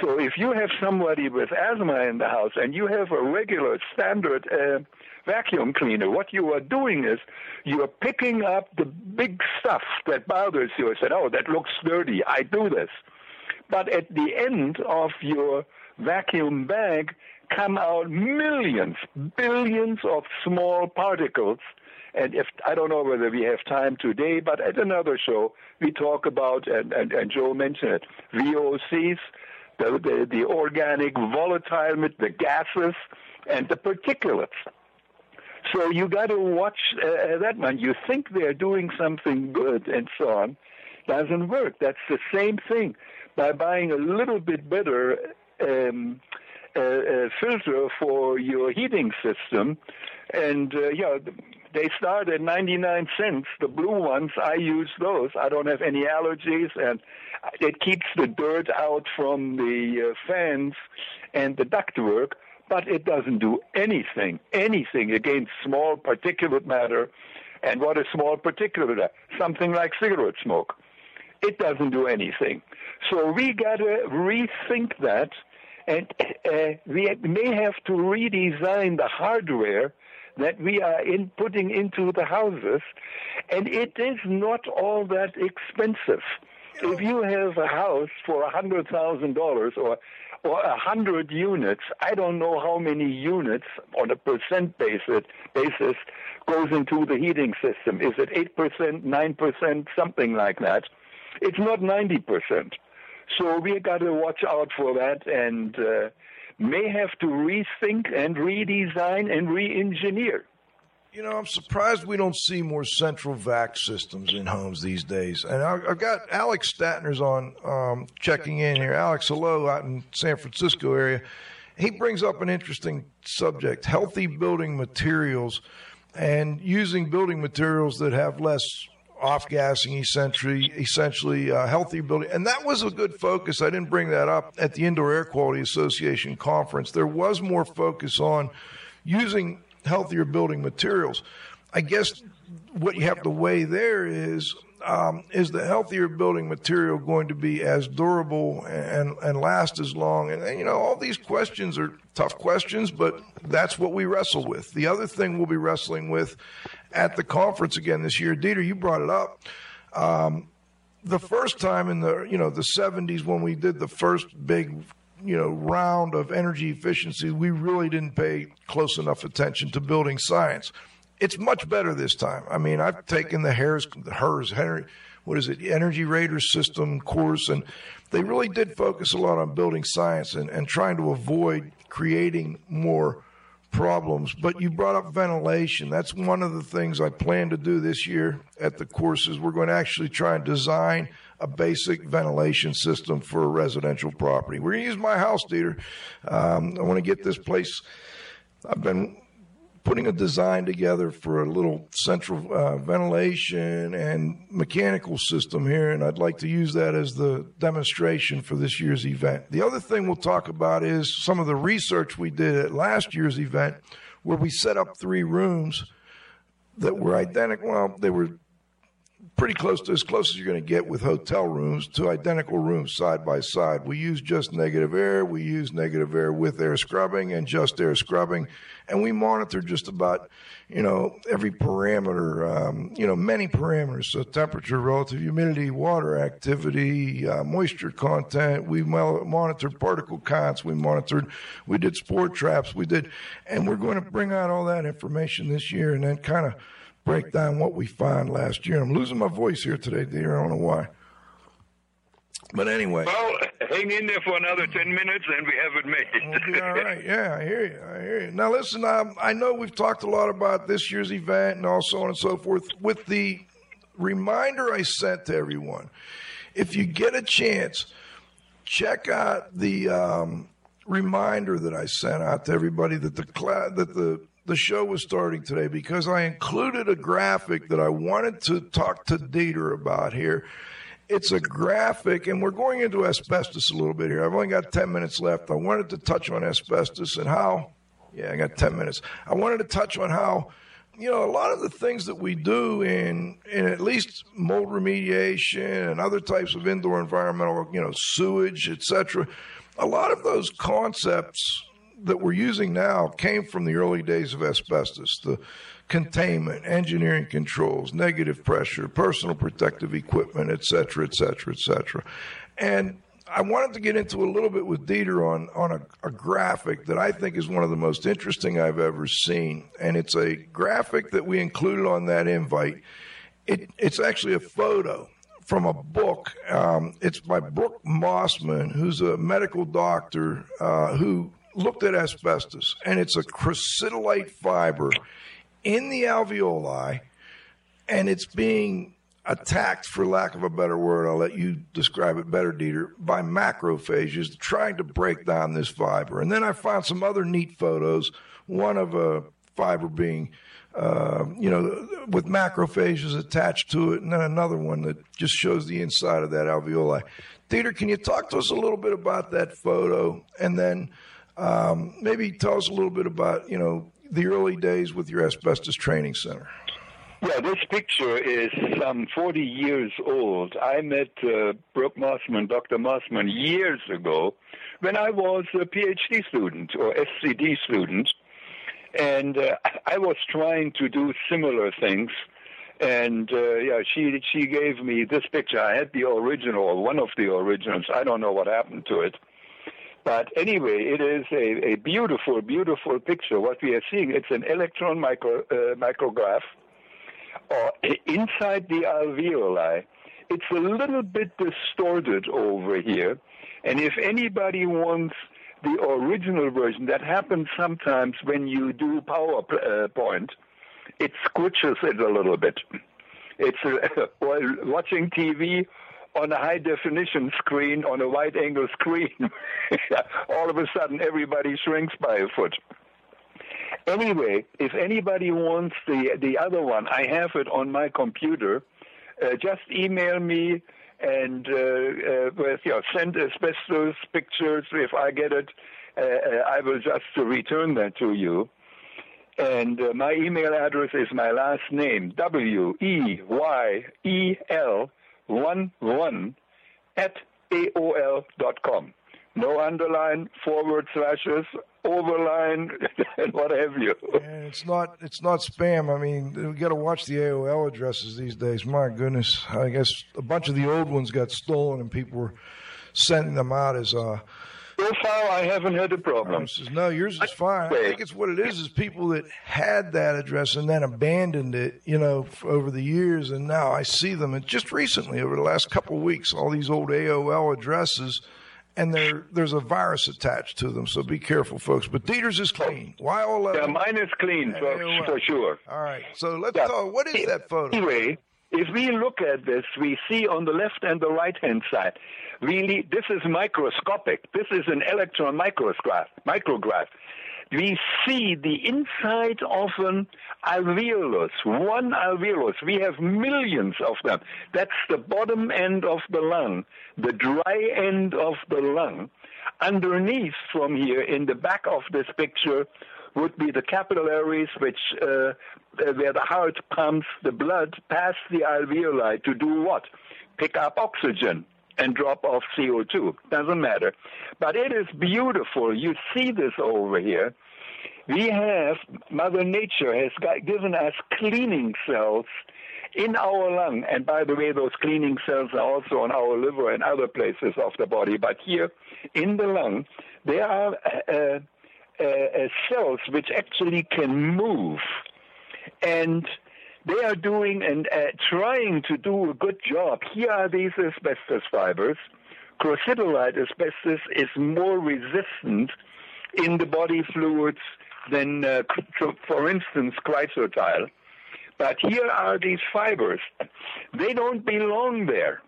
So if you have somebody with asthma in the house and you have a regular standard uh, vacuum cleaner, what you are doing is you are picking up the big stuff that bothers you. I said, oh, that looks dirty. I do this. But at the end of your vacuum bag come out millions, billions of small particles. And if I don't know whether we have time today, but at another show, we talk about, and, and, and Joe mentioned it, V O Cs, the, the, the organic volatile, the gases, and the particulates. So you got to watch uh, that one. You think they're doing something good and so on. Doesn't work. That's the same thing. By buying a little bit better um, uh, uh, filter for your heating system, and, uh, yeah, they start at ninety-nine cents, the blue ones. I use those. I don't have any allergies, and it keeps the dirt out from the uh, fans and the ductwork, but it doesn't do anything, anything against small particulate matter. And what is small particulate matter? Something like cigarette smoke. It doesn't do anything. So we got to rethink that, and uh, we may have to redesign the hardware that we are in putting into the houses, and it is not all that expensive. If you have a house for one hundred thousand dollars or or one hundred units, I don't know how many units on a percent basis, basis goes into the heating system. Is it eight percent, nine percent, something like that? It's not ninety percent. So we got to watch out for that, and uh, may have to rethink and redesign and re-engineer. You know, I'm surprised we don't see more central vac systems in homes these days. And I've got Alex Statner's on um, checking in here. Alex, hello, out in San Francisco area. He brings up an interesting subject, healthy building materials and using building materials that have less off-gassing, essentially, essentially uh, healthy building. And that was a good focus. I didn't bring that up at the Indoor Air Quality Association conference. There was more focus on using healthier building materials. I guess what you have to weigh there is, um, is the healthier building material going to be as durable and, and last as long? And, and, you know, all these questions are tough questions, but that's what we wrestle with. The other thing we'll be wrestling with at the conference again this year, Dieter, you brought it up. Um, the first time in the, you know, the seventies when we did the first big, you know, round of energy efficiency, we really didn't pay close enough attention to building science. It's much better this time. I mean, I've taken the HERS, the HERS, Henry, what is it, Energy Raters System course, and they really did focus a lot on building science and, and trying to avoid creating more problems. But you brought up ventilation. That's one of the things I plan to do this year at the courses. We're going to actually try and design a basic ventilation system for a residential property. We're going to use my house, Dieter. Um, I want to get this place. I've been putting a design together for a little central uh, ventilation and mechanical system here, and I'd like to use that as the demonstration for this year's event. The other thing we'll talk about is some of the research we did at last year's event where we set up three rooms that were identical. Well, they were pretty close to as close as you're going to get with hotel rooms, to identical rooms side by side. We use just negative air. We use negative air with air scrubbing and just air scrubbing. And we monitor just about, you know, every parameter, um, you know, many parameters. So temperature, relative humidity, water activity, uh, moisture content. We monitored particle counts. We monitored, we did spore traps. We did, and we're going to bring out all that information this year and then kind of break down what we find last year. I'm losing my voice here today, dear. I don't know why. But anyway. Well, hang in there for another ten minutes and we haven't made it. We'll be all right. Yeah, I hear you. I hear you. Now, listen, um, I know we've talked a lot about this year's event and all so on and so forth. With the reminder I sent to everyone, if you get a chance, check out the um, reminder that I sent out to everybody that the cl- that the the show was starting today, because I included a graphic that I wanted to talk to Dieter about here. It's a graphic, and we're going into asbestos a little bit here. I've only got ten minutes left. I wanted to touch on asbestos and how, yeah, I got ten minutes. I wanted to touch on how, you know, a lot of the things that we do in, in at least mold remediation and other types of indoor environmental, you know, sewage, et cetera, a lot of those concepts that we're using now came from the early days of asbestos, the containment, engineering controls, negative pressure, personal protective equipment, et cetera, et cetera, et cetera. And I wanted to get into a little bit with Dieter on, on a, a graphic that I think is one of the most interesting I've ever seen. And it's a graphic that we included on that invite. It, it's actually a photo from a book. Um, it's by Brooke Mossman, who's a medical doctor uh, who looked at asbestos. And it's a crocydolite fiber in the alveoli, and it's being attacked, for lack of a better word, I'll let you describe it better, Dieter, by macrophages trying to break down this fiber. And then I found some other neat photos, one of a fiber being, uh, you know, with macrophages attached to it, and then another one that just shows the inside of that alveoli. Dieter, can you talk to us a little bit about that photo, and then um, maybe tell us a little bit about, you know, the early days with your asbestos training center? Yeah, this picture is some forty years old. I met uh, Brooke Mossman, Doctor Mossman, years ago when I was a PhD student or S C D student, and uh, I was trying to do similar things. And uh, yeah, she she gave me this picture. I had the original, or one of the originals. I don't know what happened to it. But anyway, it is a, a beautiful, beautiful picture. What we are seeing, it's an electron micro, uh, micrograph uh, inside the alveoli. It's a little bit distorted over here. And if anybody wants the original version, that happens sometimes when you do PowerPoint, it squishes it a little bit. It's uh, while watching T V on a high-definition screen, on a wide-angle screen, all of a sudden everybody shrinks by a foot. Anyway, if anybody wants the the other one, I have it on my computer. Uh, just email me and uh, uh, with, you know, send asbestos pictures. If I get it, uh, I will just return that to you. And uh, my email address is my last name, W E Y E L, One one at A O L dot com. No underline, forward slashes, overline, and what have you. And it's not it's not spam. I mean, we got to watch the A O L addresses these days. My goodness, I guess a bunch of the old ones got stolen, and people were sending them out as uh. So far, I haven't had a problem. Says, no, yours is fine. I think it's what it is, is people that had that address and then abandoned it, you know, over the years. And now I see them, and just recently, over the last couple of weeks, all these old A O L addresses, and there's a virus attached to them. So be careful, folks. But Dieter's is clean. Y O L Yeah, mine is clean, folks, for sure. All right. So let's yeah. talk. What is that photo? Anyway, if we look at this, we see on the left and the right-hand side, really, this is microscopic. This is an electron micrograph. micrograph. We see the inside of an alveolus, one alveolus. We have millions of them. That's the bottom end of the lung, the dry end of the lung. Underneath from here, in the back of this picture, would be the capillaries, which uh, where the heart pumps the blood past the alveoli to do what? Pick up oxygen and drop off C O two. Doesn't matter. But it is beautiful. You see this over here. We have, Mother Nature has got, given us cleaning cells in our lung. And by the way, those cleaning cells are also on our liver and other places of the body. But here in the lung, there are uh, uh, cells which actually can move. And they are doing and uh, trying to do a good job. Here are these asbestos fibers chlorhydrolide asbestos is more resistant in the body fluids than, uh, for instance, chrysotile. But here are these fibers. They don't belong there.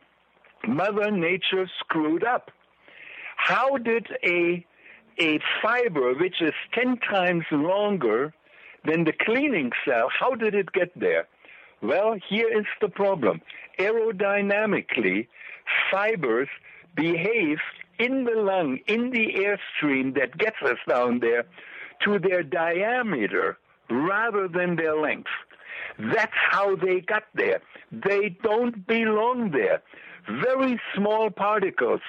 Mother Nature screwed up. How did a, a fiber, which is ten times longer than the cleaning cell, how did it get there? Well, here is the problem. Aerodynamically, fibers behave in the lung, in the airstream that gets us down there, to their diameter rather than their length. That's how they got there. They don't belong there. Very small particles,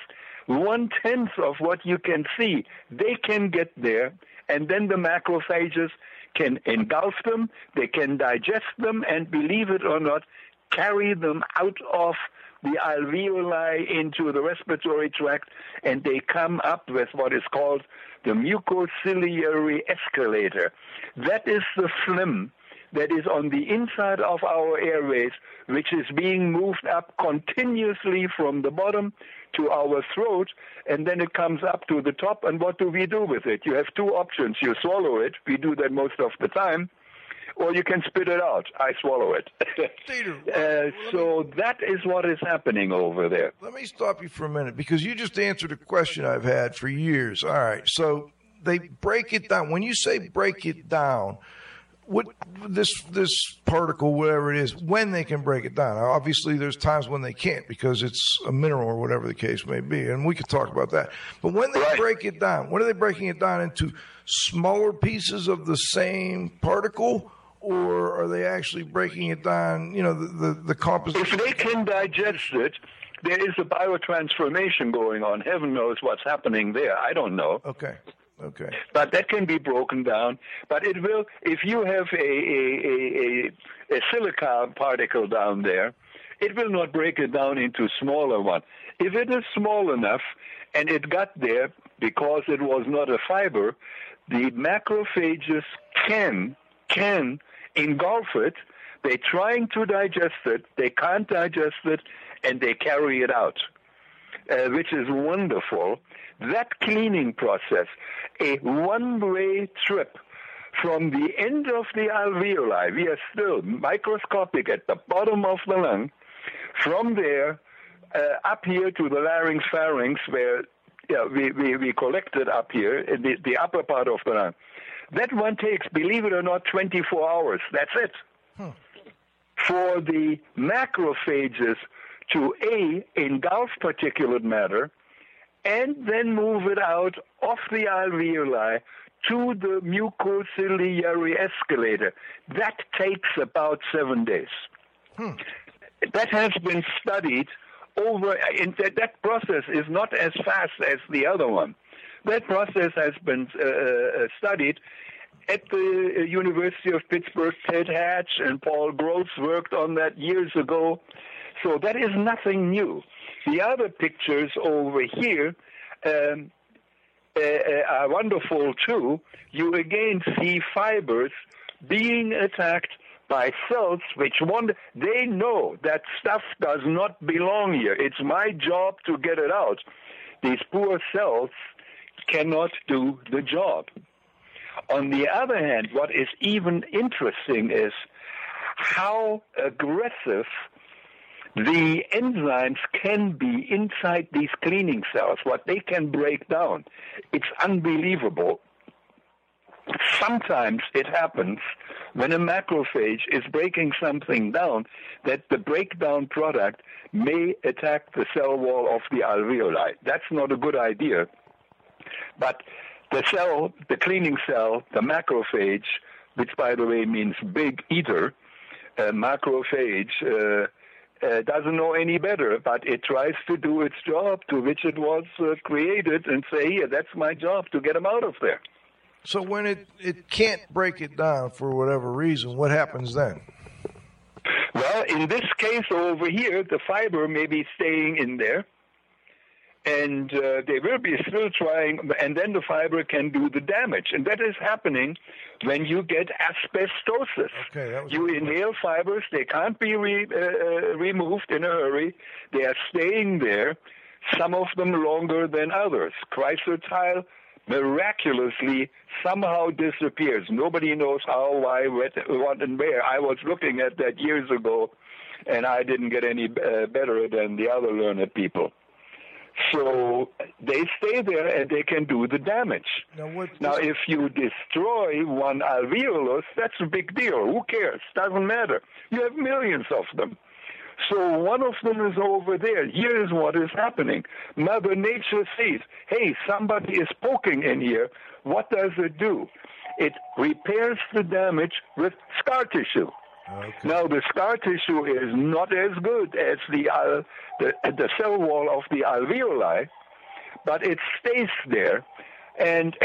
one-tenth of what you can see, they can get there, and then the macrophages can engulf them, they can digest them, and believe it or not, carry them out of the alveoli into the respiratory tract, and they come up with what is called the mucociliary escalator. That is the phlegm that is on the inside of our airways, which is being moved up continuously from the bottom to our throat, and then it comes up to the top, and what do we do with it? You have two options. You swallow it. We do that most of the time. Or you can spit it out. I swallow it. Peter, uh, so me, that is what is happening over there. Let me stop you for a minute, because you just answered a question I've had for years. All right. So they break it down. When you say break it down, what this this particle, whatever it is, when they can break it down. Obviously, there's times when they can't because it's a mineral or whatever the case may be, and we could talk about that. But when they right. break it down, what are they breaking it down into? Smaller pieces of the same particle? Or are they actually breaking it down, you know, the, the, the composition? If they can digest it, there is a biotransformation going on. Heaven knows what's happening there. I don't know. Okay. Okay. But that can be broken down. But it will, if you have a, a, a, a silica particle down there, it will not break it down into a smaller one. If it is small enough and it got there because it was not a fiber, the macrophages can, can engulf it. They're trying to digest it. They can't digest it, and they carry it out, uh, which is wonderful. That cleaning process, a one-way trip from the end of the alveoli, we are still microscopic at the bottom of the lung, from there uh, up here to the larynx pharynx where yeah, we, we, we collected up here, in the, the upper part of the lung. That one takes, believe it or not, twenty-four hours. That's it. Hmm. For the macrophages to, A, engulf particulate matter, and then move it out of the alveoli to the mucociliary escalator. That takes about seven days. Hmm. That has been studied over, and that process is not as fast as the other one. That process has been uh, studied at the University of Pittsburgh. Ted Hatch and Paul Gross worked on that years ago. So that is nothing new. The other pictures over here um, uh, are wonderful, too. You again see fibers being attacked by cells which want, they know that stuff does not belong here. It's my job to get it out. These poor cells cannot do the job. On the other hand, what is even interesting is how aggressive the enzymes can be inside these cleaning cells, what they can break down. It's unbelievable. Sometimes it happens when a macrophage is breaking something down that the breakdown product may attack the cell wall of the alveoli. That's not a good idea. But the cell, the cleaning cell, the macrophage, which, by the way, means big eater, uh, macrophage, uh, uh, doesn't know any better, but it tries to do its job to which it was uh, created and say, yeah, that's my job to get them out of there. So when it, it can't break it down for whatever reason, what happens then? Well, in this case over here, the fiber may be staying in there. And uh, they will be still trying, and then the fiber can do the damage. And that is happening when you get asbestosis. Okay, that was you inhale fibers. They can't be re, uh, removed in a hurry. They are staying there. some of them longer than others. Chrysler tile miraculously somehow disappears. Nobody knows how, why, what, and where. I was looking at that years ago, and I didn't get any uh, better than the other learned people. So they stay there, and they can do the damage. Now, what, now if you destroy one alveolus, that's a big deal. Who cares? Doesn't matter. You have millions of them. So one of them is over there. Here is what is happening. Mother Nature sees, hey, somebody is poking in here. What does it do? It repairs the damage with scar tissue. Okay. Now, the scar tissue is not as good as the, uh, the, the cell wall of the alveoli, but it stays there. And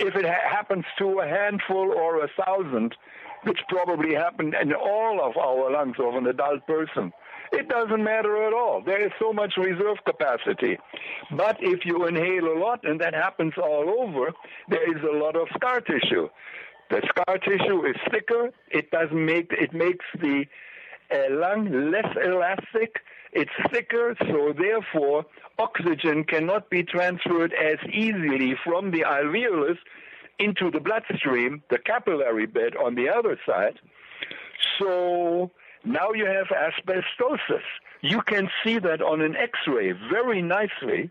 if it ha- happens to a handful or a thousand, which probably happened in all of our lungs of an adult person, it doesn't matter at all. There is so much reserve capacity. But if you inhale a lot, and that happens all over, there is a lot of scar tissue. The scar tissue is thicker. It doesn't make it makes the uh, lung less elastic. It's thicker, so therefore oxygen cannot be transferred as easily from the alveolus into the bloodstream, the capillary bed on the other side. So now you have asbestosis. You can see that on an X-ray very nicely.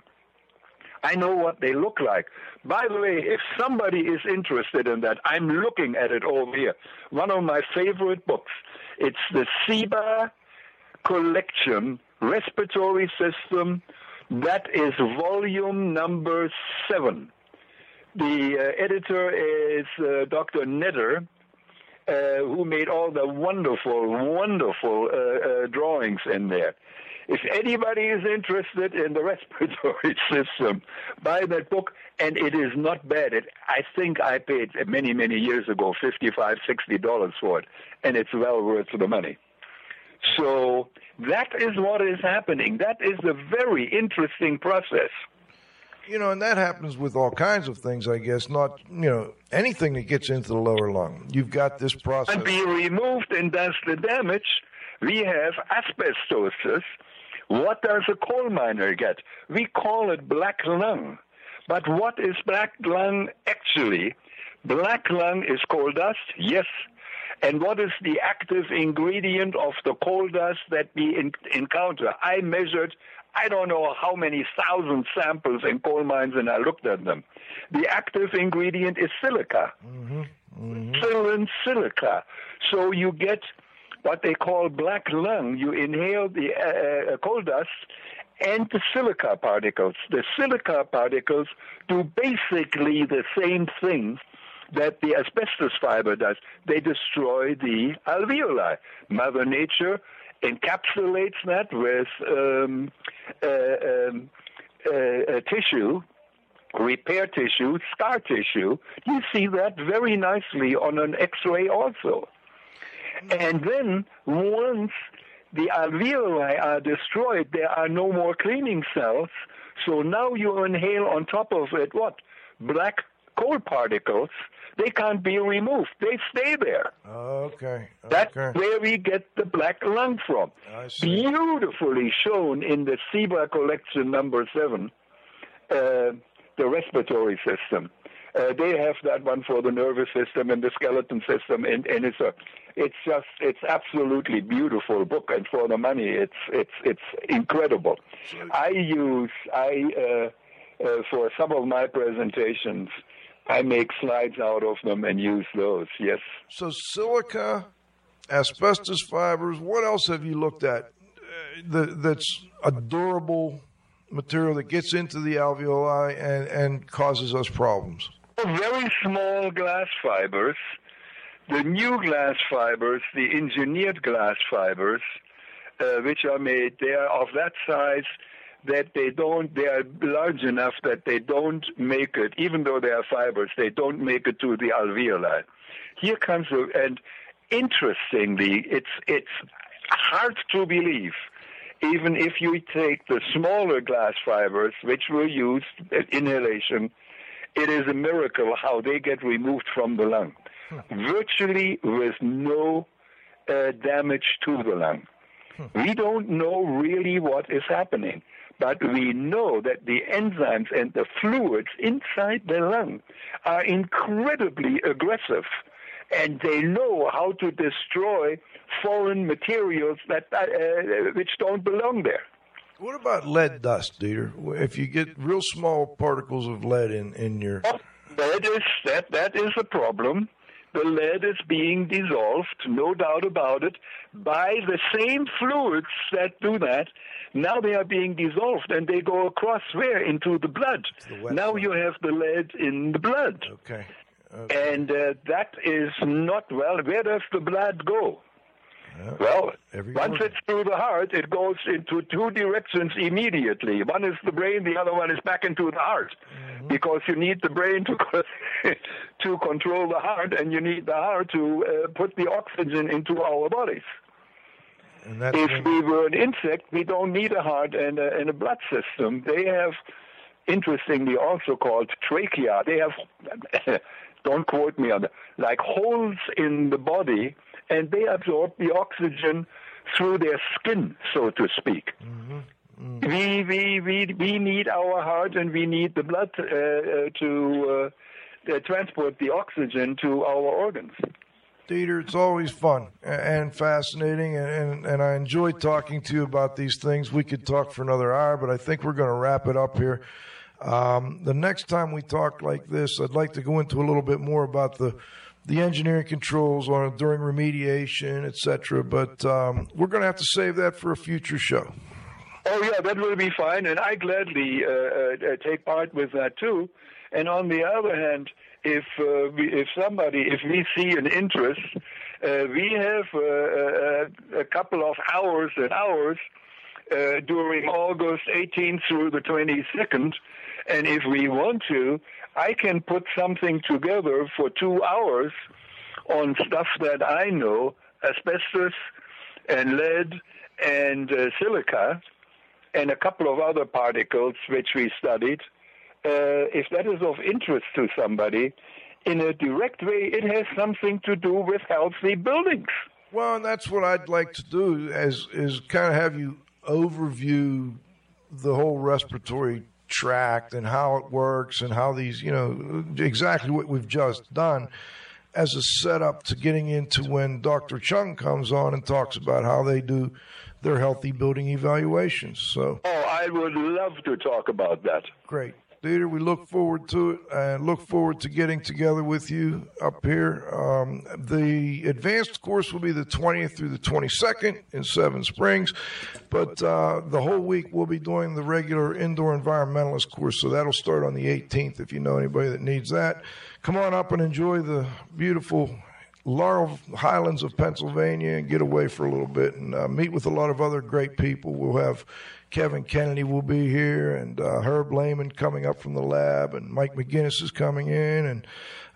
I know what they look like. By the way, if somebody is interested in that, I'm looking at it over here. One of my favorite books. It's the S I B A collection, Respiratory System. That is volume number seven. The uh, editor is uh, Doctor Netter, uh, who made all the wonderful, wonderful uh, uh, drawings in there. If anybody is interested in the respiratory system, buy that book, and it is not bad. It, I think I paid many, many years ago fifty-five dollars, sixty dollars for it, and it's well worth the money. So that is what is happening. That is a very interesting process. You know, and that happens with all kinds of things, I guess, not, you know, anything that gets into the lower lung. You've got this process. And be removed and does the damage. We have asbestosis. What does a coal miner get? We call it black lung. But what is black lung actually? Black lung is coal dust, yes. And what is the active ingredient of the coal dust that we in- encounter? I measured I don't know how many thousand samples in coal mines, and I looked at them. The active ingredient is silica, mm-hmm. Mm-hmm. Silin silica. So you get what they call black lung. You inhale the uh, uh, coal dust and the silica particles. The silica particles do basically the same thing that the asbestos fiber does. They destroy the alveoli. Mother Nature encapsulates that with um, uh, um, uh, tissue, repair tissue, scar tissue. You see that very nicely on an X-ray also. And then once the alveoli are destroyed, there are no more cleaning cells. So now you inhale on top of it what? Black coal particles. They can't be removed. They stay there. Okay. Okay. That's where we get the black lung from. I see. Beautifully shown in the S I B A collection number seven, uh, the respiratory system. Uh, they have that one for the nervous system and the skeleton system, and, and it's a, it's just, it's absolutely beautiful book, and for the money, it's it's it's incredible. I use I uh, uh, for some of my presentations. I make slides out of them and use those, yes. So silica, asbestos fibers, what else have you looked at uh, that, that's a durable material that gets into the alveoli and, and causes us problems? Very small glass fibers, the new glass fibers, the engineered glass fibers, uh, which are made, they are of that size that they don't, they are large enough that they don't make it, even though they are fibers, they don't make it to the alveoli. Here comes, the, and interestingly, it's it's hard to believe, even if you take the smaller glass fibers, which were used at inhalation, it is a miracle how they get removed from the lung, hmm. virtually with no uh, damage to the lung. Hmm. We don't know really what is happening. But we know that the enzymes and the fluids inside the lung are incredibly aggressive, and they know how to destroy foreign materials that uh, which don't belong there. What about lead dust, Dieter? If you get real small particles of lead in, in your... Oh, that is, that, that is a problem. The lead is being dissolved, no doubt about it, by the same fluids that do that. Now they are being dissolved, and they go across where? Into the blood. The now you have the lead in the blood. Okay. Okay. And uh, that is not well. Where does the blood go? Uh, well, once it's through the heart, it goes into two directions immediately. One is the brain, the other one is back into the heart, mm-hmm. because you need the brain to to control the heart, and you need the heart to uh, put the oxygen into our bodies. And that's if when... we were an insect, we don't need a heart and a, and a blood system. They have, interestingly, also called trachea. They have, don't quote me on that, like holes in the body, and they absorb the oxygen through their skin, so to speak. Mm-hmm. Mm-hmm. We, we we we need our heart, and we need the blood uh, uh, to uh, uh, transport the oxygen to our organs. Dieter, it's always fun and fascinating, and, and I enjoy talking to you about these things. We could talk for another hour, but I think we're going to wrap it up here. Um, the next time we talk like this, I'd like to go into a little bit more about the the engineering controls on during remediation, et cetera, but um, we're going to have to save that for a future show. Oh, yeah, that will be fine, and I gladly uh, uh, take part with that, too. And on the other hand, if uh, we, if somebody, if we see an interest, uh, we have uh, a, a couple of hours and hours uh, during August eighteenth through the twenty-second, and if we want to, I can put something together for two hours on stuff that I know, asbestos and lead and uh, silica and a couple of other particles which we studied. Uh, if that is of interest to somebody, in a direct way, it has something to do with healthy buildings. Well, and that's what I'd like to do is, is kind of have you overview the whole respiratory tract and how it works and how these, you know, exactly what we've just done as a setup to getting into when Doctor Chung comes on and talks about how they do their healthy building evaluations. So, oh, I would love to talk about that. Great. Dieter, we look forward to it and look forward to getting together with you up here. Um, the advanced course will be the twentieth through the twenty-second in Seven Springs, but uh, the whole week we'll be doing the regular indoor environmentalist course, so that'll start on the eighteenth if you know anybody that needs that. Come on up and enjoy the beautiful Laurel Highlands of Pennsylvania and get away for a little bit and uh, meet with a lot of other great people. We'll have Kevin Kennedy will be here, and uh, Herb Lehman coming up from the lab, and Mike McGinnis is coming in, and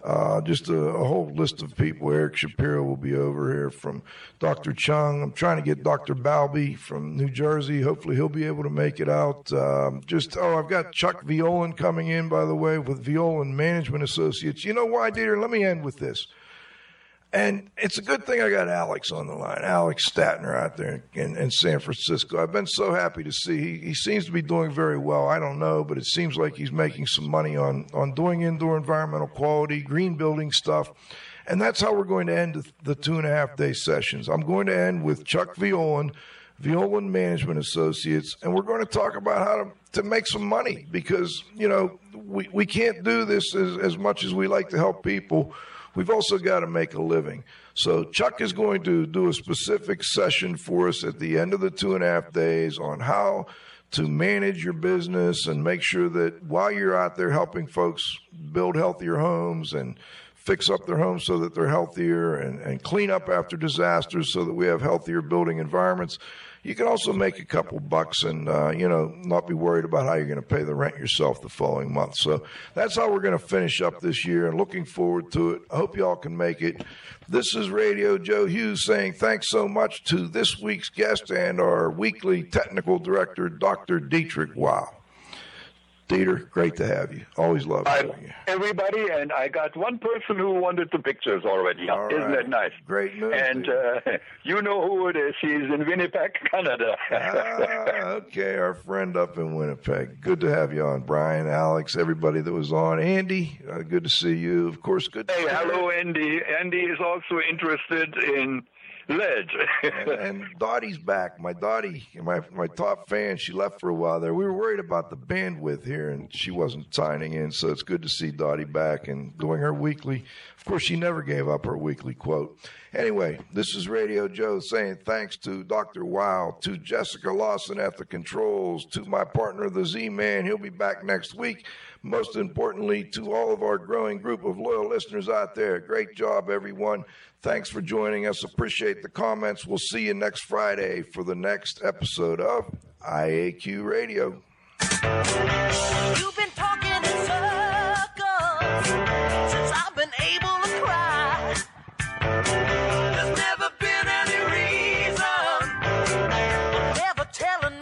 uh, just a, a whole list of people. Eric Shapiro will be over here from Doctor Chung. I'm trying to get Doctor Balby from New Jersey. Hopefully he'll be able to make it out. Um, just oh, I've got Chuck Violen coming in, by the way, with Violen Management Associates. You know why, dear? Let me end with this. And it's a good thing I got Alex on the line, Alex Statner out there in, in San Francisco. I've been so happy to see. He, he seems to be doing very well. I don't know, but it seems like he's making some money on, on doing indoor environmental quality, green building stuff. And that's how we're going to end the two-and-a-half-day sessions. I'm going to end with Chuck Violen, Violen Management Associates, and we're going to talk about how to, to make some money because, you know, we, we can't do this as, as much as we like to help people. We've also got to make a living. So Chuck is going to do a specific session for us at the end of the two and a half days on how to manage your business and make sure that while you're out there helping folks build healthier homes and fix up their homes so that they're healthier and, and clean up after disasters so that we have healthier building environments, you can also make a couple bucks and, uh, you know, not be worried about how you're going to pay the rent yourself the following month. So that's how we're going to finish up this year and looking forward to it. I hope y'all can make it. This is Radio Joe Hughes saying thanks so much to this week's guest and our weekly technical director, Doctor Dietrich Weyel. Dieter, great to have you. Always love having you. Everybody, and I got one person who wanted the pictures already. All Isn't right. that nice? Great move. And uh, you know who it is. He's in Winnipeg, Canada. Ah, okay, our friend up in Winnipeg. Good to have you on, Brian, Alex, everybody that was on. Andy, uh, good to see you. Of course, good to hey, see hello, you. Hello, Andy. Andy is also interested in lead. and, and Dottie's back. My Dottie, my my top fan, she left for a while there. We were worried about the bandwidth here, and she wasn't signing in, so it's good to see Dottie back and doing her weekly. Of course, she never gave up her weekly quote. Anyway, this is Radio Joe saying thanks to Doctor Weyel, to Jessica Lawson at the controls, to my partner, the Z-Man. He'll be back next week. Most importantly, to all of our growing group of loyal listeners out there, great job, everyone. Thanks for joining us. Appreciate the comments. We'll see you next Friday for the next episode of I A Q Radio. You've been talking in circles since I've been able to cry. There's never been any reason, but never telling me.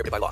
by law.